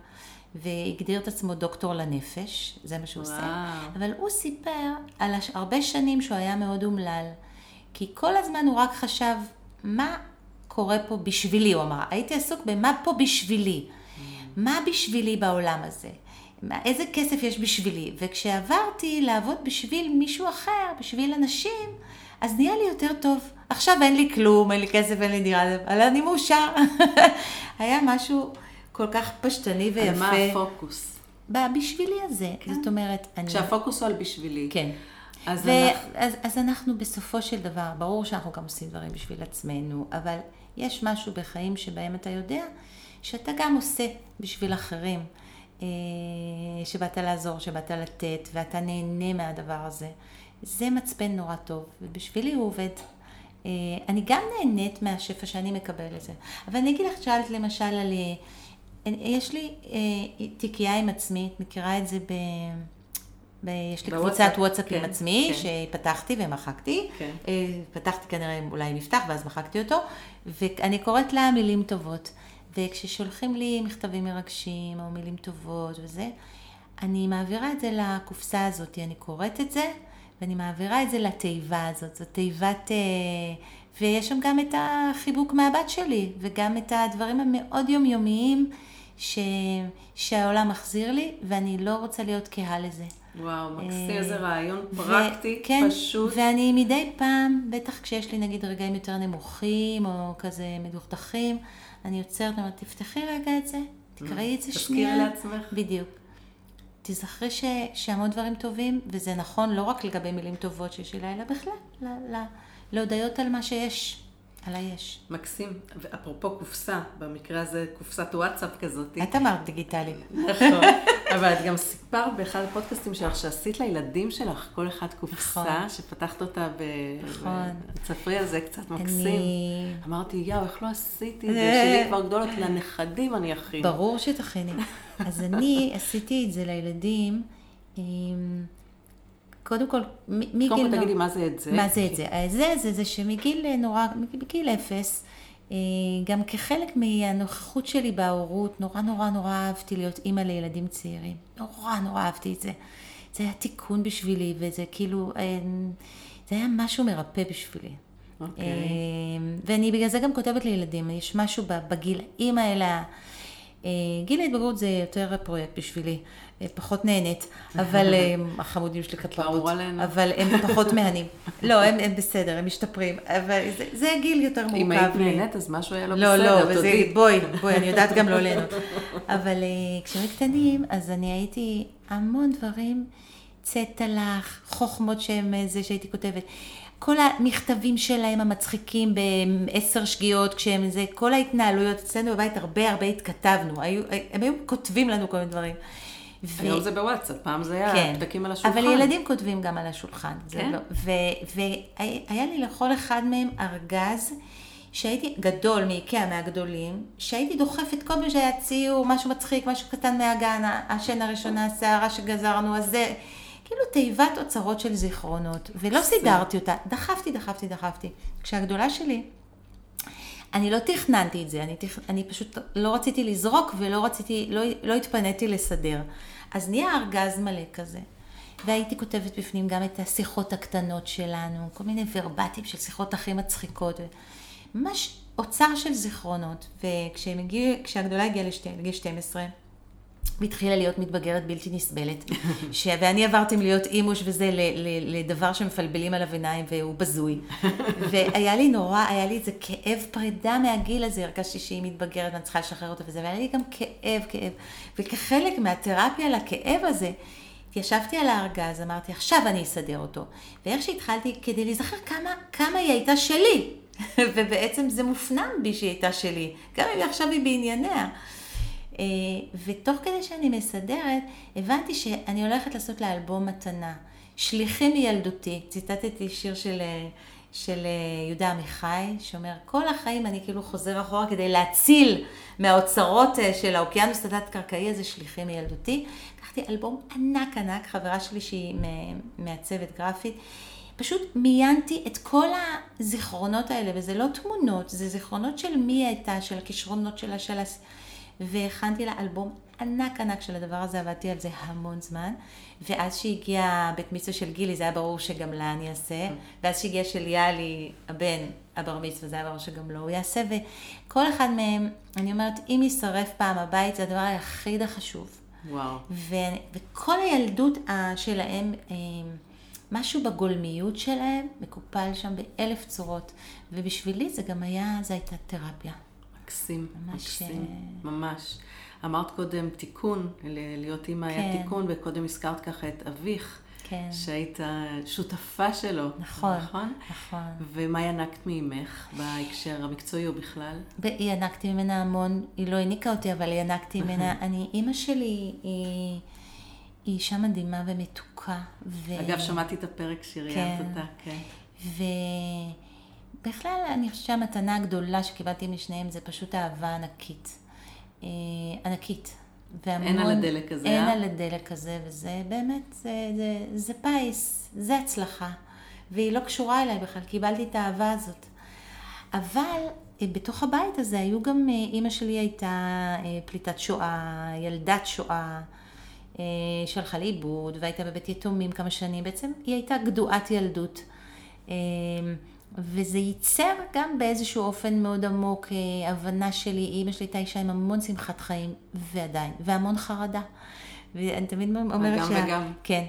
והגדיר את עצמו דוקטור לנפש, זה מה שהוא וואו. עושה. אבל הוא סיפר על הרבה שנים שהוא היה מאוד אומלל, כי כל הזמן הוא רק חשב, מה קורה פה בשבילי, הוא אמר, הייתי עסוק במה פה בשבילי. מה בשבילי בעולם הזה? איזה כסף יש בשבילי? וכשעברתי לעבוד בשביל מישהו אחר, בשביל אנשים, אז נהיה לי יותר טוב. עכשיו אין לי כלום, אין לי כסף, אין לי דירה, אבל אני מאושר. היה משהו כל כך פשטני ויפה. על מה הפוקוס? בשבילי הזה. כן. זאת אומרת, אני... כשהפוקוס הוא על בשבילי. כן. אז, אז אנחנו בסופו של דבר, ברור שאנחנו גם עושים דברים בשביל עצמנו, אבל יש משהו בחיים שבהם אתה יודע, שאתה גם עושה בשביל אחרים, שבאת לעזור, שבאת לתת, ואתה נהנה מהדבר הזה. זה מצפן נורא טוב, ובשבילי הוא עובד. אני גם נהנית מהשפע שאני מקבל לזה. אבל אני אגיד לך, שאלת למשל על... יש לי תיקייה עם עצמי, את מכירה את זה ב... יש לי קבוצת וואטסאפ עם עצמי, שפתחתי ומחקתי. פתחתי כנראה אולי מפתח, ואז מחקתי אותו, ואני קוראת לה מילים טובות. וכששולחים לי מכתבים מרגשים או מילים טובות וזה, אני מעבירה את זה לקופסה הזאת, אני קוראת את זה, ואני מעבירה את זה לתיבה הזאת, זאת תיבת, ויש שם גם את החיבוק מהבת שלי, וגם את הדברים המאוד יומיומיים שהעולם מחזיר לי, ואני לא רוצה להיות קהה לזה. וואו, מקסים, איזה רעיון פרקטי, כן, פשוט. ואני מדי פעם, בטח כשיש לי נגיד רגעים יותר נמוכים, או כזה מדוכדכים, אני יוצרת, אומרת, תפתחי רגע את זה, תקראי את זה שנייה. תזכירי לעצמך. בדיוק. תזכרי שהמון דברים טובים, וזה נכון לא רק לגבי מילים טובות שיש לי, אלא בכלל, להודיות על מה שיש, על היש. מקסים, ואפרופו קופסה, במקרה הזה קופסת וואטסאפ כזאת. את אמרת דיגיטלי. נכון, אבל את גם סיפרת באחד הפודקאסטים שלך, שעשית לילדים שלך כל אחד קופסה, שפתחת אותה בצפרי הזה, קצת מקסים. אמרתי, יאו, איך לא עשיתי את זה, שלי כבר גדולות, לנכדים אני אכין. ברור שתכיני. אז אני עשיתי את זה לילדים, קודם כל, מגיל... קודם כל תגידי מה זה את זה. מה זה את זה. זה שמגיל נורא, בגיל אפס, גם כחלק מהנוכחות שלי בהורות, נורא נורא נורא אהבתי להיות אימא לילדים צעירים. נורא נורא אהבתי את זה. זה היה תיקון בשבילי, וזה כאילו, זה היה משהו מרפא בשבילי. אוקיי. ואני בגלל זה גם כותבת לילדים, יש משהו בגיל האימא אלא... גיל ההתבגרות זה יותר פרויקט בשבילי, פחות נהנית, אבל החמודים שלי כפרות, אבל הם פחות מהנים. לא, הם בסדר, הם משתפרים, אבל זה גיל יותר מורכב. אם היית נהנית, אז משהו היה לא בסדר, תודי. בואי, אני יודעת גם לא ליהנות. אבל כשהם קטנים, אז אני הייתי המון דברים, צטלח, חוכמות שהם זה שהייתי כותבת. כל המכתבים שלהם המצחיקים ב10 שגיאות, כשהם זה, כל ההתנהלויות אצלנו בבית, הרבה התכתבנו, הם היו כותבים לנו כל מיני דברים. היום זה בוואטסאפ, פעם זה היה פתקים על השולחן. אבל ילדים כותבים גם על השולחן. והיה לי לכל אחד מהם ארגז, שהייתי גדול מאיקאה, מהגדולים, שהייתי דוחפת כל מי שהיה ציור, משהו מצחיק, משהו קטן מהגן, השן הראשונה, השערה שגזרנו, אז זה... כאילו תיבת אוצרות של זיכרונות, ולא סידרתי אותה, דחפתי. כשהגדולה שלי, אני לא תכננתי את זה, אני פשוט לא רציתי לזרוק, ולא רציתי, לא התפניתי לסדר. אז נהיה ארגז מלא כזה. והייתי כותבת בפנים גם את השיחות הקטנות שלנו, כל מיני ורבטים של שיחות הכי מצחיקות, ממש אוצר של זיכרונות. וכשהגדולה הגיעה לגיל 12, והתחילה להיות מתבגרת בלתי נסבלת, ואני עברתי להיות אימוש וזה לדבר שמפלבלים עליו עיניים והוא בזוי, והיה לי נורא, היה לי איזה כאב פרידה מהגיל הזה, הרגשתי שהיא מתבגרת ואני צריכה לשחרר אותה וזה, והיה לי גם כאב, וכחלק מהתרפיה לכאב הזה, ישבתי על הארגז, אמרתי עכשיו אני אסדר אותו, ואיך שהתחלתי כדי להיזכר כמה היא הייתה שלי, ובעצם זה מופנם בי שהיא הייתה שלי, גם אם עכשיו היא בענייניה. ותוך כדי שאני מסדרת, הבנתי שאני הולכת לעשות לאלבום מתנה. שליחים מילדותי, ציטטתי שיר של יהודה עמיחי, שאומר, כל החיים אני כאילו חוזר אחורה כדי להציל מהאוצרות של האוקיינוס התת-קרקעי הזה, שליחים מילדותי. לקחתי אלבום ענק, חברה שלי שהיא מעצבת גרפית, פשוט מיינתי את כל הזיכרונות האלה, וזה לא תמונות, זה זיכרונות של מי הייתה, של הכישרונות שלה, של והכנתי לה אלבום ענק של הדבר הזה, עבדתי על זה המון זמן, ואז שהגיעה בית מצווה של גילי, זה היה ברור שגם לה אני אעשה, ואז שהגיעה של יאלי, הבן, הבר מצווה, זה היה ברור שגם לא הוא יעשה, וכל אחד מהם, אני אומרת, אם יישרף פעם הבית, זה הדבר היחיד החשוב. וואו. וכל הילדות שלהם, משהו בגולמיות שלהם, מקופל שם ב1000 צורות, ובשבילי זה גם היה, זה הייתה תרפיה. מקסים, ממש. אמרת קודם תיקון, להיות אימא היה תיקון, וקודם הזכרת ככה את אביך, שהיית שותפה שלו. נכון. ומה ינקת מאימך בהקשר המקצועי או בכלל? היא ינקתי ממנה המון, היא לא העניקה אותי, אבל היא ינקתי ממנה. אימא שלי היא אישה מדהימה ומתוקה. אגב, שמעתי את הפרק שיריינת אותה. בכלל, אני חושבת שהמתנה הגדולה שקיבלתי משניהם זה פשוט אהבה ענקית. אין על הדלק הזה. אין על הדלק הזה, וזה באמת, זה פייס, זה הצלחה. והיא לא קשורה אליי בכלל, קיבלתי את האהבה הזאת. אבל בתוך הבית הזה היו גם, אמא שלי הייתה פליטת שואה, ילדת שואה, שלחה לאיבוד, והייתה בבית יתומים כמה שנים. בעצם היא הייתה גדועת ילדות. וזה ייצר גם באיזשהו אופן מאוד עמוק, הבנה שלי, אמא שלי הייתה אישה עם המון שמחת חיים, ועדיין, והמון חרדה. ואני תמיד אומרת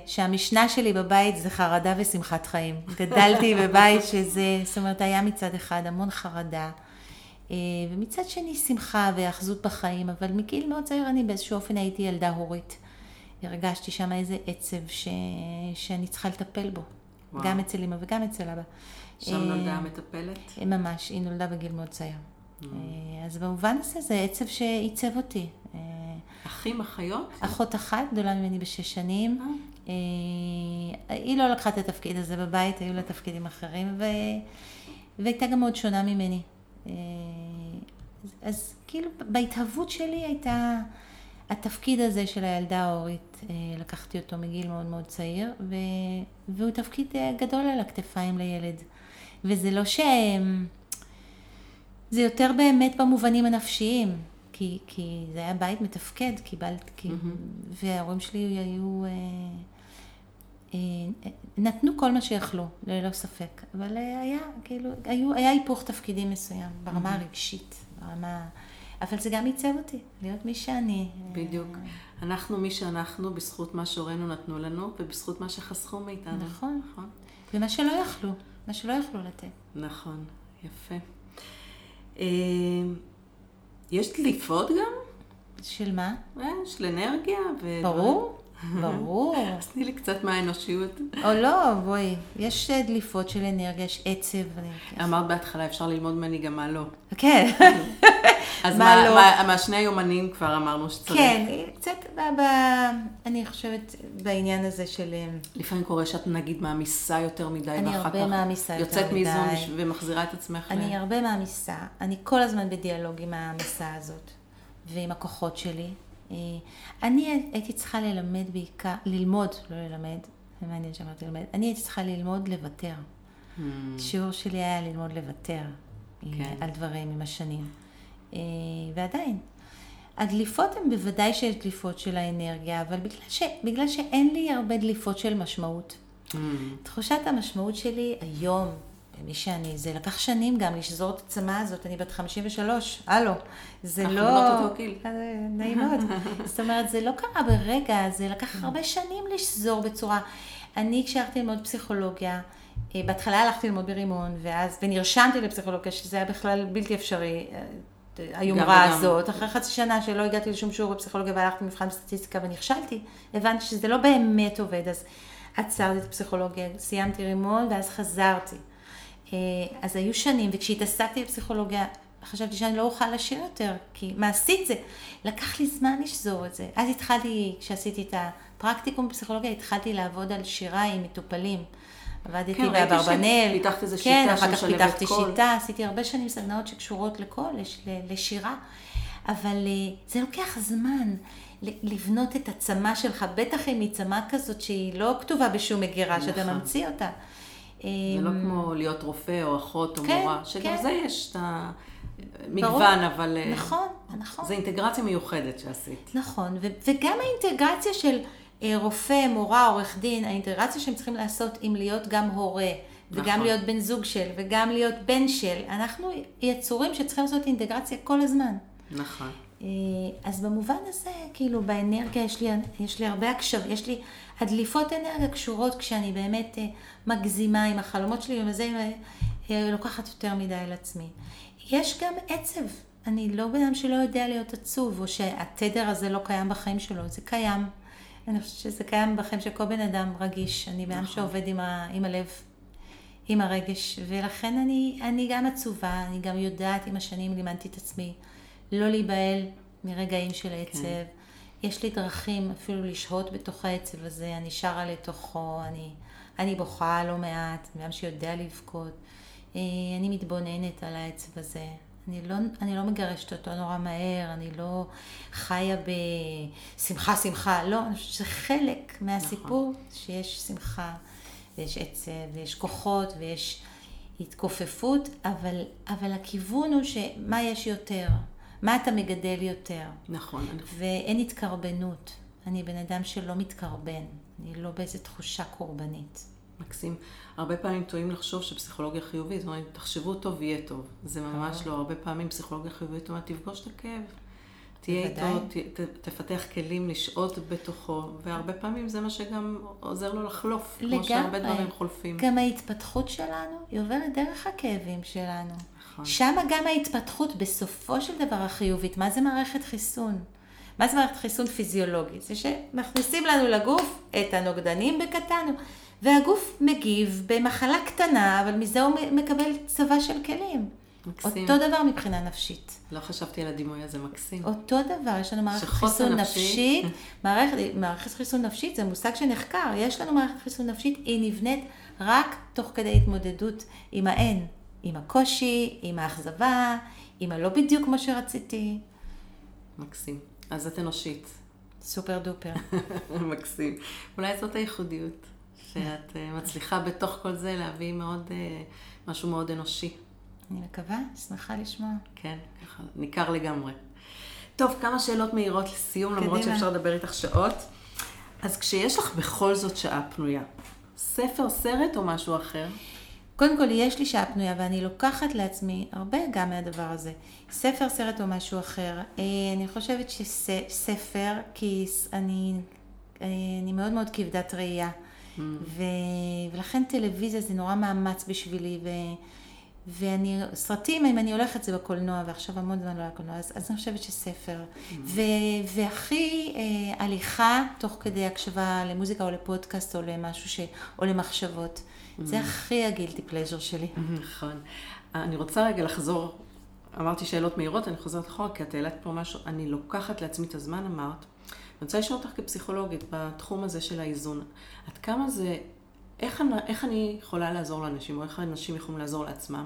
שהמשנה שלי בבית זה חרדה ושמחת חיים. גדלתי בבית שזה, זאת אומרת, היה מצד אחד המון חרדה, ומצד שני שמחה והאחזות בחיים, אבל מגיל מאוד צעיר אני באיזשהו אופן הייתי ילדה הורית. הרגשתי שם איזה עצב שאני צריכה לטפל בו. גם אצל אמא וגם אצל אבא. שם נולדה המטפלת? ממש, היא נולדה בגיל מאוד צעיר. אז במובן הזה זה עצב שעיצב אותי. אחים, אחיות? אחות אחת, גדולה ממני ב6 שנים. היא לא לקחה את התפקיד הזה בבית, היו לה תפקידים אחרים, והייתה גם מאוד שונה ממני. אז כאילו בהתהוות שלי הייתה התפקיד הזה של הילדה ההורית, לקחתי אותו מגיל מאוד מאוד צעיר, והוא תפקיד גדול על הכתפיים לילד. וזה לא זה יותר באמת במובנים הנפשיים, כי זה היה בית מתפקד, וההורים שלי היו, נתנו כל מה שיכלו, ללא ספק. אבל היה היפוך תפקידים מסוים, ברמה הרגשית, ברמה אבל זה גם ייצב אותי, להיות מי שאני. בדיוק. אנחנו מי שאנחנו, בזכות מה שהורינו נתנו לנו, ובזכות מה שחסכו מאיתנו. נכון. ומה שלא יכלו, מה שלא יכלו לתת. נכון, יפה. יש דליפות גם? של מה? של אנרגיה. ברור, ברור. אז תני לי קצת מהאנושיות. או לא, בואי. יש דליפות של אנרגיה, יש עצב. אמרת בהתחלה, אפשר ללמוד ממני גם מה לא. כן. אז מהשני היומנים כבר אמרנו שצריך. כן, קצת, אני חושבת בעניין הזה של... לפעמים קורה שאת נגיד מעמיסה יותר מדי, ואחר כך... אני הרבה מעמיסה יותר מדי. יוצאת מאיזון ומחזירה את עצמך. אני הרבה מעמיסה. אני כל הזמן בדיאלוג עם העמיסה הזאת, ועם הכוחות שלי. אני הייתי צריכה ללמד בעיקר, ללמוד, לא ללמד, מעניין שאמרתי ללמד, אני הייתי צריכה ללמוד לוותר. השיעור שלי היה ללמוד לוותר על דברים עם השנים. ועדיין. הדליפות הן בוודאי שיש דליפות של האנרגיה, אבל בגלל שאין לי הרבה דליפות של משמעות. תחושת המשמעות שלי היום, במי שאני, זה לקח שנים גם לשזור את הצמה הזאת, אני בת 53, הלו. זה לא... נעים מאוד. זאת אומרת, זה לא קרה ברגע, זה לקח הרבה שנים לשזור בצורה. אני כשהלכתי ללמוד פסיכולוגיה, בהתחלה הלכתי ללמוד ברימון, ואז, ונרשמתי לפסיכולוגיה, שזה היה בכלל בלתי אפשרי, היומרה הזאת. אחרי חצי שנה שלא הגעתי לשום שיעור בפסיכולוגיה, והלכתי למבחן בסטטיסטיקה ונכשלתי, הבנתי שזה לא באמת עובד, אז עצרתי את הפסיכולוגיה, סיימתי רימון, ואז חזרתי. אז היו שנים, וכשהתעסקתי בפסיכולוגיה, חשבתי שאני לא אוכל לשיר יותר, כי מעשית זה, לקח לי זמן לשזור את זה. אז התחלתי, כשעשיתי את הפרקטיקום בפסיכולוגיה, התחלתי לעבוד על שירה עם מטופלים. עבדתי באברבנל, פיתחת איזו שיטה, אחר כך פיתחתי שיטה, עשיתי הרבה שנים סדנאות שקשורות לקול, לשירה, אבל זה לוקח זמן לבנות את הצמה שלך, בטח אם היא צמה כזאת שהיא לא כתובה בשום מגירה, שאתה ממציא אותה. זה לא כמו להיות רופא או אחות או מורה, שגם זה יש את המגוון, אבל זה אינטגרציה מיוחדת שעשית. נכון, וגם האינטגרציה של רופא, מורה, עורך דין, האינטגרציה שהם צריכים לעשות עם להיות גם הורה, וגם להיות בן זוג של, וגם להיות בן של, אנחנו יצורים שצריכים לעשות אינטגרציה כל הזמן. נכון. אז במובן הזה, כאילו באנרגיה יש לי הרבה הקשבה, יש לי הדליפות אנרגיה קשורות כשאני באמת מגזימה עם החלומות שלי, ומזה לוקחת יותר מדי על עצמי. יש גם עצב, אני לא בנם שלא יודע להיות עצוב, או שהתדר הזה לא קיים בחיים שלו, זה קיים. אני חושבת שזה קיים בכם שכל בן אדם רגיש, אני בעם שעובד עם הלב, עם הרגש, ולכן אני גם עצובה, אני גם יודעת עם השנים לימדתי את עצמי, לא להיבהל מרגעים של העצב, יש לי דרכים אפילו לשהות בתוך העצב הזה, אני שרה לתוכו, אני בוכה לא מעט, בעם שיודע לבכות, אני מתבוננת על העצב הזה. אני לא מגרשת אותו נורא מהר, אני לא חיה בשמחה, שמחה. לא, אני חושבת שזה חלק מהסיפור שיש שמחה, ויש עצב, ויש כוחות, ויש התכופפות, אבל הכיוון הוא שמה יש יותר, מה אתה מגדל יותר. נכון. ואין התקרבנות. אני בן אדם שלא מתקרבן, אני לא באיזו תחושה קורבנית. מקסים. הרבה פעמים טועים לחשוב שפסיכולוגיה חיובית, זאת אומרת, תחשבו טוב, יהיה טוב. זה ממש לא. הרבה פעמים פסיכולוגיה חיובית, זאת אומרת, תפגוש את הכאב. תהיה איתו, תפתח כלים, לשעות בתוכו, והרבה פעמים זה מה שגם עוזר לו לחלוף, כמו שהרבה דברים חולפים. גם ההתפתחות שלנו היא עוברת דרך הכאבים שלנו. שם גם ההתפתחות בסופו של דבר החיובית. מה זה מערכת חיסון? מה זה מערכת חיסון פיזיולוגית? זה שמכניסים לנו לגוף את הנוגדנים בקטן. והגוף מגיב במחלה קטנה, אבל מזה הוא מקבל צבא של כלים. מקסים. אותו דבר מבחינה נפשית. לא חשבתי על הדימוי הזה, מקסים. אותו דבר, יש לנו מערכת חיסון נפשית. מערכת חיסון נפשית זה מושג שנחקר. יש לנו מערכת חיסון נפשית, היא נבנית רק תוך כדי התמודדות עם האין, עם הקושי, עם האכזבה, עם הלא בדיוק כמו שרציתי. מקסים. אז את אנושית. סופר דופר. מקסים. אולי זאת הייחודיות. שאת מצליחה בתוך כל זה להביא מאוד, משהו מאוד אנושי. אני מקווה, שמחה לשמוע. כן, ככה, ניכר לגמרי. טוב, כמה שאלות מהירות לסיום, למרות שאפשר לדבר איתך שעות. אז כשיש לך בכל זאת שעה פנויה, ספר, סרט או משהו אחר? קודם כל, יש לי שעה פנויה, ואני לוקחת לעצמי הרבה גם מהדבר הזה. ספר, סרט או משהו אחר. אני חושבת שספר, כי אני מאוד מאוד כבדת ראייה. ולכן טלוויזיה זה נורא מאמץ בשבילי, ואני, סרטים, אם אני הולכת זה בקולנוע, ועכשיו המון זמן לא היה קולנוע, אז אני חושבת שספר. והכי הליכה, תוך כדי הקשבה למוזיקה או לפודקאסט או למשהו או למחשבות. זה הכי הגילטי פלז'ר שלי. נכון. אני רוצה רגע לחזור, אמרתי שאלות מהירות, אני חוזרת אחורה, כי את העלת פה משהו, אני לוקחת לעצמי את הזמן, אמרת. אני רוצה לשאול אותך כפסיכולוגית בתחום הזה של האיזון. עד כמה זה, איך אני יכולה לעזור לאנשים, או איך אנשים יכולים לעזור לעצמם,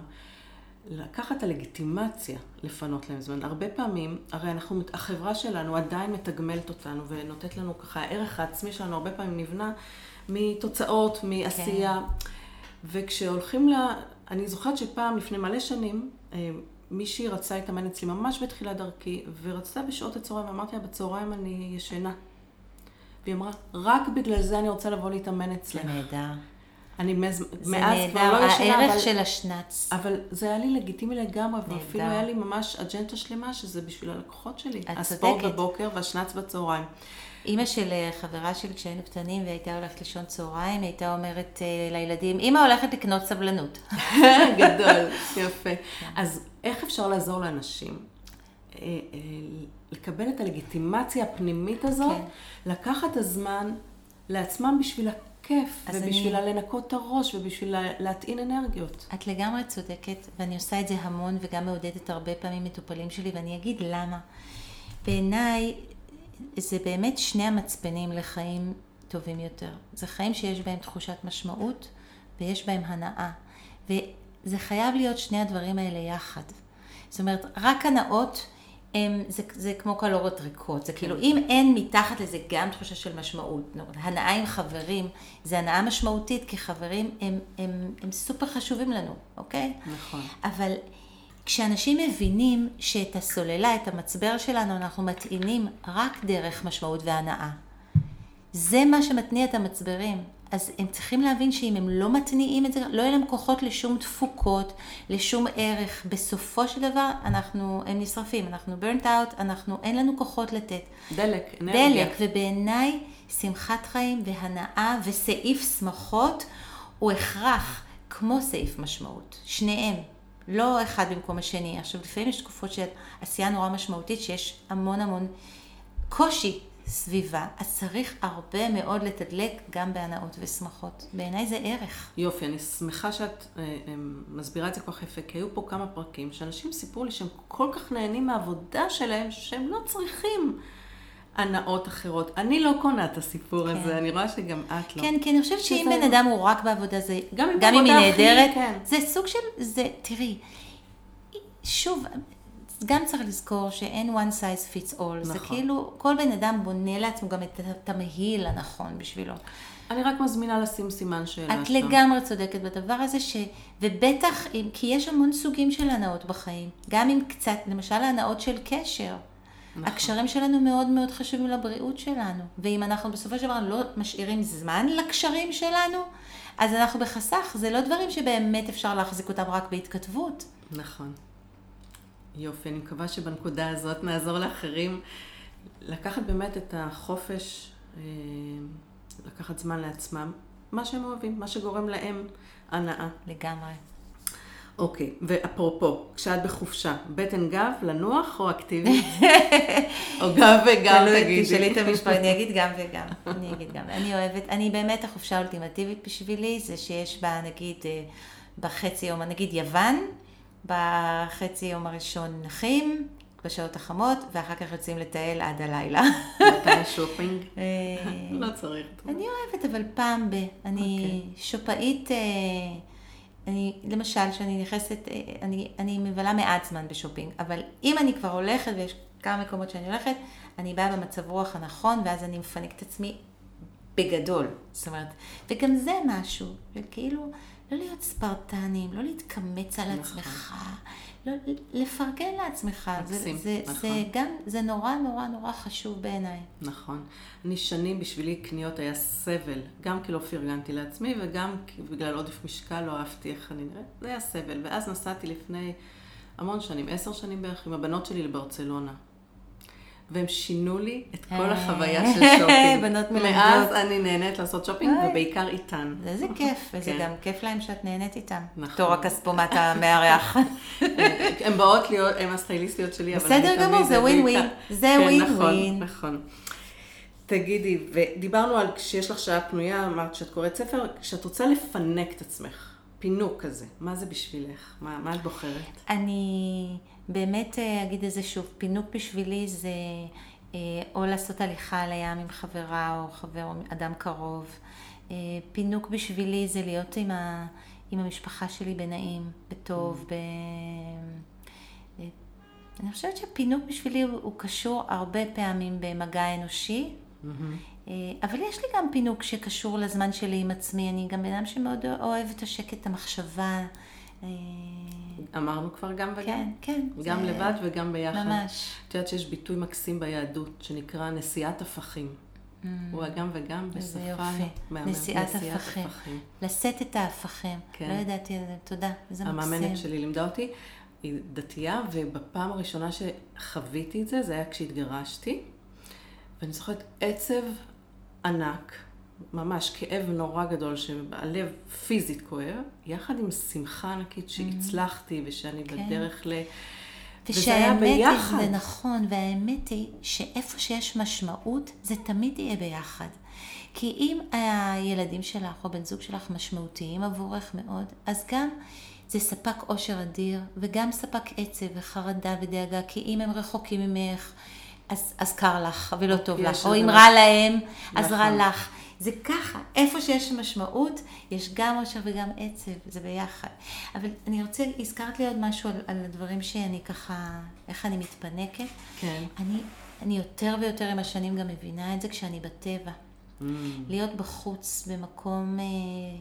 לקחת הלגיטימציה לפנות להם זמן. הרבה פעמים, הרי החברה שלנו עדיין מתגמלת אותנו, ונותנת לנו ככה, הערך העצמי שלנו הרבה פעמים נבנה מתוצאות, מעשייה. וכשהולכים אני זוכרת שפעם, לפני מלא שנים, מישהי רצה להתאמן אצלי ממש בתחילת דרכי, ורצתה בשעות הצהריים, ואמרתי לה, בצהריים אני ישנה. והיא אמרה, רק בגלל זה אני רוצה לבוא להתאמן אצלך. זה נהדר. אני מאז כבר לא ישנה. הערך של השנץ. אבל זה היה לי לגיטימי לגמרי, ואפילו היה לי ממש אג'נדה שלמה, שזה בשביל הלקוחות שלי. הספורט בבוקר והשנץ בצהריים. אמא של חברה שלי כשהיינו קטנים והייתה הולכת לישון צהריים, הייתה אומרת לילדים, אמא הולכת לקנות סבלנות. גדול, יפה. אז איך אפשר לעזור לאנשים? לקבל את הלגיטימציה הפנימית הזאת, לקחת הזמן לעצמם בשביל הכיף, ובשביל לנקות את הראש, ובשביל להטעין אנרגיות. את לגמרי צודקת, ואני עושה את זה המון, וגם מעודדת הרבה פעמים מטופלים שלי, ואני אגיד למה. בעיניי, זה באמת שני המצפנים לחיים טובים יותר. זה חיים שיש בהם תחושת משמעות, ויש בהם הנאה. וזה חייב להיות שני הדברים האלה יחד. זאת אומרת, רק הנאות, זה כמו קלוריות ריקות. זה כאילו, אם אין מתחת לזה גם תחושה של משמעות. הנאה עם חברים, זה הנאה משמעותית, כי חברים הם סופר חשובים לנו, אוקיי? נכון. אבל כשאנשים מבינים שאת הסוללה, את המצבר שלנו, אנחנו מטעינים רק דרך משמעות והנאה. זה מה שמתניע את המצברים. אז הם צריכים להבין שאם הם לא מתניעים את זה, לא יהיה להם כוחות לשום תפוקות, לשום ערך. בסופו של דבר, הם נשרפים, אנחנו burnt out, אין לנו כוחות לתת. דלק, ובעיניי, שמחת חיים והנאה וסעיף שמחות, הוא הכרח כמו סעיף משמעות. שניהם. לא אחד במקום השני. עכשיו, לפעמים יש תקופות של עשייה נורא משמעותית, שיש המון המון קושי סביבה, אז צריך הרבה מאוד לתדלק גם בהנאות ושמחות. בעיניי זה ערך. יופי, אני שמחה שאת מסבירה את זה כל כך יפה, כי היו פה כמה פרקים שאנשים סיפרו לי שהם כל כך נהנים מהעבודה שלהם, שהם לא צריכים הנאות אחרות. אני לא קונה את הסיפור הזה, אני רואה שגם את לא. כן, אני חושבת שאם בן אדם הוא רק בעבודה, גם אם היא נהדרת, זה סוג של, תראי, שוב, גם צריך לזכור שאין one size fits all, זה כאילו, כל בן אדם בונה לעצמו גם את התמהיל הנכון בשבילו. אני רק מזמינה לשים סימן שאלה שם. את לגמרי צודקת בדבר הזה ובטח, כי יש המון סוגים של הנאות בחיים, גם אם קצת, למשל ההנאות של קשר, הקשרים שלנו מאוד מאוד חשובים לבריאות שלנו, ואם אנחנו בסופו של דבר לא משאירים זמן לקשרים שלנו, אז אנחנו בחסך, זה לא דברים שבאמת אפשר להחזיק אותם רק בהתכתבות. נכון. יופי, אני מקווה שבנקודה הזאת נעזור לאחרים לקחת באמת את החופש, לקחת זמן לעצמם, מה שהם אוהבים, מה שגורם להם הנאה. לגמרי. אוקיי, ואפרופו, כשאת בחופשה, בטן גב, לנוח או אקטיבית? או גם וגם, תגידי. תשאלי את המשפט, אני אגיד גם וגם. אני אוהבת, אני באמת החופשה האולטימטיבית בשבילי, זה שיש בה, נגיד, בחצי יום, נגיד יוון, בחצי יום הראשון נחים, בשעות החמות, ואחר כך יוצאים לטייל עד הלילה. מתי שופינג? לא צריך. אני אוהבת, אבל פעם אני שופאית. למשל, כשאני נכנסת, אני מבלה מעט זמן בשופינג, אבל אם אני כבר הולכת, ויש כמה מקומות שאני הולכת, אני באה במצב רוח הנכון, ואז אני מפנק את עצמי בגדול. זאת אומרת, וגם זה משהו, וכאילו, לא להיות ספרטנים, לא להתקמץ על עצמך, לא, לפרגן לעצמך. מקסים, זה, נכון. זה גם, זה נורא נורא נורא חשוב בעיניי. נכון. אני שנים בשבילי קניות היה סבל, גם כי לא פרגנתי לעצמי וגם בגלל עודף משקל לא אהבתי איך אני נראה. זה היה סבל. ואז נסעתי לפני המון שנים, 10 שנים בערך, עם הבנות שלי לברצלונה. והם שינו לי את כל החוויה של שופינג. בנות מלמדות. מאז אני נהנית לעשות שופינג, ובעיקר איתן. זה כיף, וזה גם כיף להם שאת נהנית איתם. תור הכספומט המארח. הן באות להיות, הן הסטייליסטיות שלי, אבל אני תמיד... בסדר גמור, זה ווין ווין. זה ווין ווין. נכון. תגידי, ודיברנו על כשיש לך שעה פנויה, אמרת שאת קוראת ספר, כשאת רוצה לפנק את עצמך, פינוק כזה, מה זה בשבילך? מה את בוחרת? אני... באמת אגיד איזה שוב, פינוק בשבילי זה או לעשות הליכה על הים עם חברה או חבר או אדם קרוב. פינוק בשבילי זה להיות עם המשפחה שלי בנעים, בטוב. אני חושבת שפינוק בשבילי הוא קשור הרבה פעמים במגע אנושי. אבל יש לי גם פינוק שקשור לזמן שלי עם עצמי. אני גם בן אדם שמאוד אוהב את השקט, המחשבה. אמרנו כבר גם וגם. כן, כן. גם לבד וגם ביחד. ממש. את יודעת שיש ביטוי מקסים ביהדות שנקרא נשיאת הפכים. הוא גם וגם בשפה מהמם. נשיאת הפכים. לשאת את ההפכים. לא ידעתי, תודה, זה מקסים. המאמנת שלי לימדה אותי, היא דתייה, ובפעם הראשונה שחוויתי את זה, זה היה כשהתגרשתי. ואני זוכרת עצב ענק, ממש כאב נורא גדול שהלב פיזית כואב, יחד עם שמחה ענקית שהצלחתי ושאני בדרך ל... וזה היה ביחד. זה נכון, והאמת היא שאיפה שיש משמעות זה תמיד יהיה ביחד. כי אם הילדים שלך או בן זוג שלך משמעותיים עבורך מאוד, אז גם זה ספק אושר אדיר וגם ספק עצב וחרדה ודאגה, כי אם הם רחוקים ממך אז קר לך ולא טוב לך, או אם רע להם אז רע לך. זה ככה, איפה שיש משמעות, יש גם אושר וגם עצב, זה ביחד. אבל אני רוצה, הזכרת לי עוד משהו על הדברים שאני ככה, איך אני מתפנקת. כן. אני יותר ויותר עם השנים גם מבינה את זה כשאני בטבע. להיות בחוץ, במקום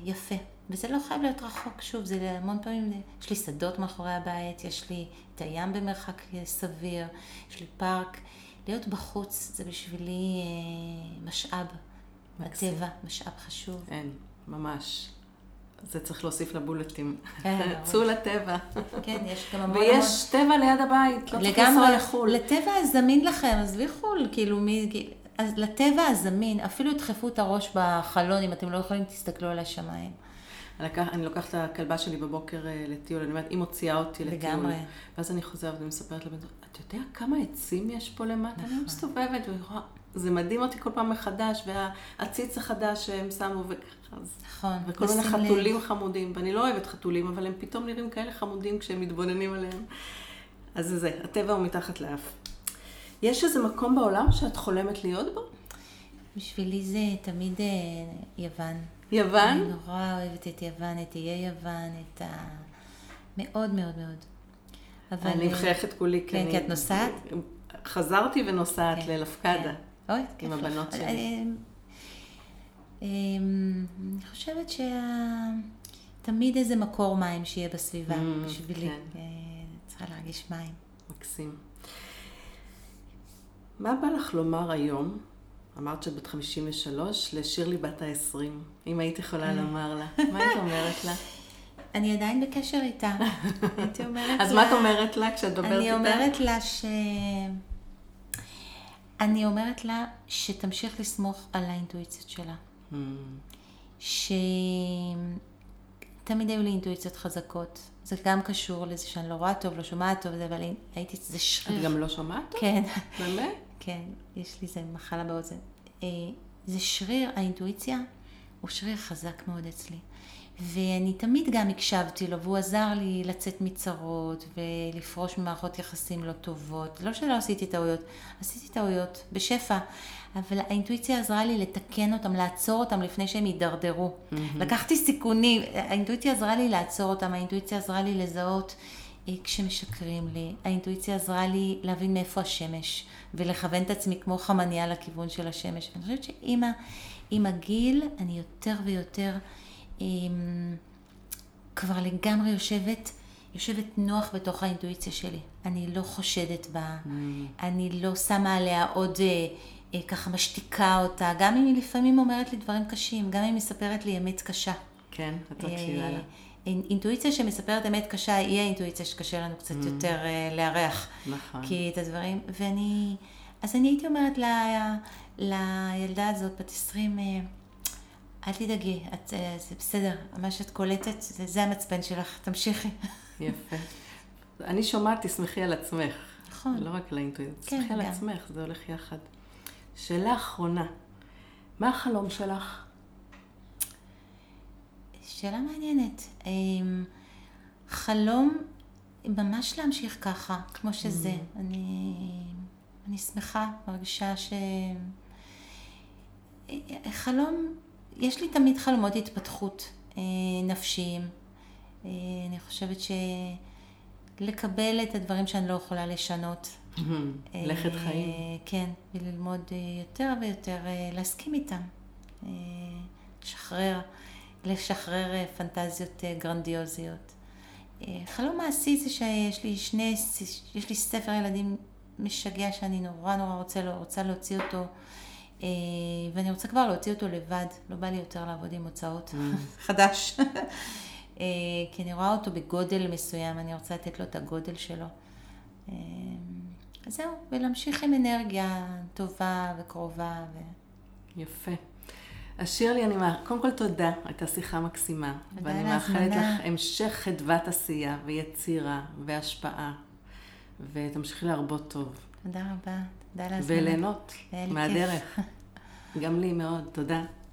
יפה. וזה לא חייב להיות רחוק, שוב, זה המון פעמים, יש לי שדות מאחורי הבית, יש לי את הים במרחק סביר, יש לי פארק. להיות בחוץ זה בשבילי משאב. הטבע, משאב חשוב. אין, ממש. זה צריך להוסיף לבולטים. צאו לטבע. כן, יש גם המון... ויש טבע ליד הבית, לא צריך לנסוע לחול. לטבע הזמין לכם, אז לי חול, כאילו מי... אז לטבע הזמין, אפילו תחפו את הראש בחלון, אם אתם לא יכולים, תסתכלו על השמיים. אני לוקחת את הכלבה שלי בבוקר לטיול, אני אומרת, היא מוציאה אותי לטיול. לגמרי. ואז אני חוזרת ומספרת לבן זו, את יודע כמה עצים יש פה למטה? אני מסתובבת ויכולה... זה מדהים אותי כל פעם מחדש, והעציץ החדש שהם שמו וכחז. נכון. וכל מיני חתולים חמודים, ואני לא אוהבת חתולים, אבל הם פתאום נראים כאלה חמודים כשהם מתבוננים עליהם. אז זה, הטבע הוא מתחת לאף. יש איזה מקום בעולם שאת חולמת להיות בו? בשבילי זה תמיד יוון. יוון? אני נורא אוהבת את יוון, את איי יוון, את ה... מאוד מאוד מאוד. אני מחייכת כולי כי אני... כן, כי את נוסעת? חזרתי ונוסעת ללפקדה. אוי, עם הבנות שלי. אני חושבת שתמיד איזה מקור מים שיהיה בסביבה בשבילי. צריכה להרגיש מים. מקסים. מה בא לך לומר היום? אמרת שאת בת 53, לשיר לי בת ה-20. אם היית יכולה לומר לה. מה היית אומרת לה? אני עדיין בקשר איתה. הייתי אומרת לה... אז מה את אומרת לה כשאת דוברת איתה? אני אומרת לה שתמשיך לסמוך על האינטואיציות שלה. שתמיד היו לי אינטואיציות חזקות. זה גם קשור לזה שאני לא רואה טוב, לא שומעת טוב, אבל הייתי איזה שריר. את גם לא שומעת טוב? כן. באמת? כן, יש לי זה מחלה באוזן. זה שריר, האינטואיציה הוא שריר חזק מאוד אצלי. ואני תמיד גם הקשבתי לו, והוא עזר לי לצאת מצרות ולפרוש ממערכות יחסים לא טובות. לא שלא עשיתי טעויות, עשיתי טעויות בשפע, אבל האינטואיציה עזרה לי לתקן אותם, לעצור אותם לפני שהם יידרדרו. לקחתי סיכונים, האינטואיציה עזרה לי לעצור אותם, האינטואיציה עזרה לי לזהות כשמשקרים לי, האינטואיציה עזרה לי להבין מאיפה השמש, ולכוון את עצמי כמו חמניה לכיוון של השמש. אני חושבת שעם הגיל אני יותר ויותר... כבר לגמרי יושבת נוח בתוך האינטואיציה שלי. אני לא חושדת בה, אני לא שמה עליה עוד ככה משתיקה אותה, גם אם היא לפעמים אומרת לי דברים קשים, גם אם היא מספרת לי אמת קשה. כן, את מקשיבה לה. אינטואיציה שמספרת אמת קשה היא האינטואיציה שקשה לנו קצת יותר להריח. נכון. כי את הדברים, אז אני הייתי אומרת לילדה הזאת בת 20, אל תדאגי, זה בסדר, מה שאת קולטת, זה המצפן שלך, תמשיכי. יפה. אני שומעת, תשמחי על עצמך. נכון. לא רק על האינטואיציה, תשמחי על עצמך, זה הולך יחד. שאלה אחרונה, מה החלום שלך? שאלה מעניינת. חלום, ממש להמשיך ככה, כמו שזה. אני שמחה, מרגישה ש... חלום, יש לי תמיד חלומות התפתחות נפשיים. אני חושבת שלקבל את הדברים שאני לא יכולה לשנות. לכת חיים. כן, וללמוד יותר ויותר, להסכים איתם. לשחרר פנטזיות גרנדיוזיות. חלום מעשי זה שיש לי יש לי ספר ילדים משגע שאני נורא רוצה להוציא אותו, ואני רוצה כבר להוציא אותו לבד, לא בא לי יותר לעבוד עם הוצאות חדש, כי אני רואה אותו בגודל מסוים, אני רוצה לתת לו את הגודל שלו. אז זהו, ולהמשיך עם אנרגיה טובה וקרובה. יפה. שירלי, קודם כל תודה, הייתה שיחה מקסימה, ואני מאחלת לך המשך חדוות עשייה ויצירה והשפעה, ותמשיכי להרבות טוב. תודה רבה, תודה להזמנה. וליהנות מהדרך. גם לי מאוד, תודה.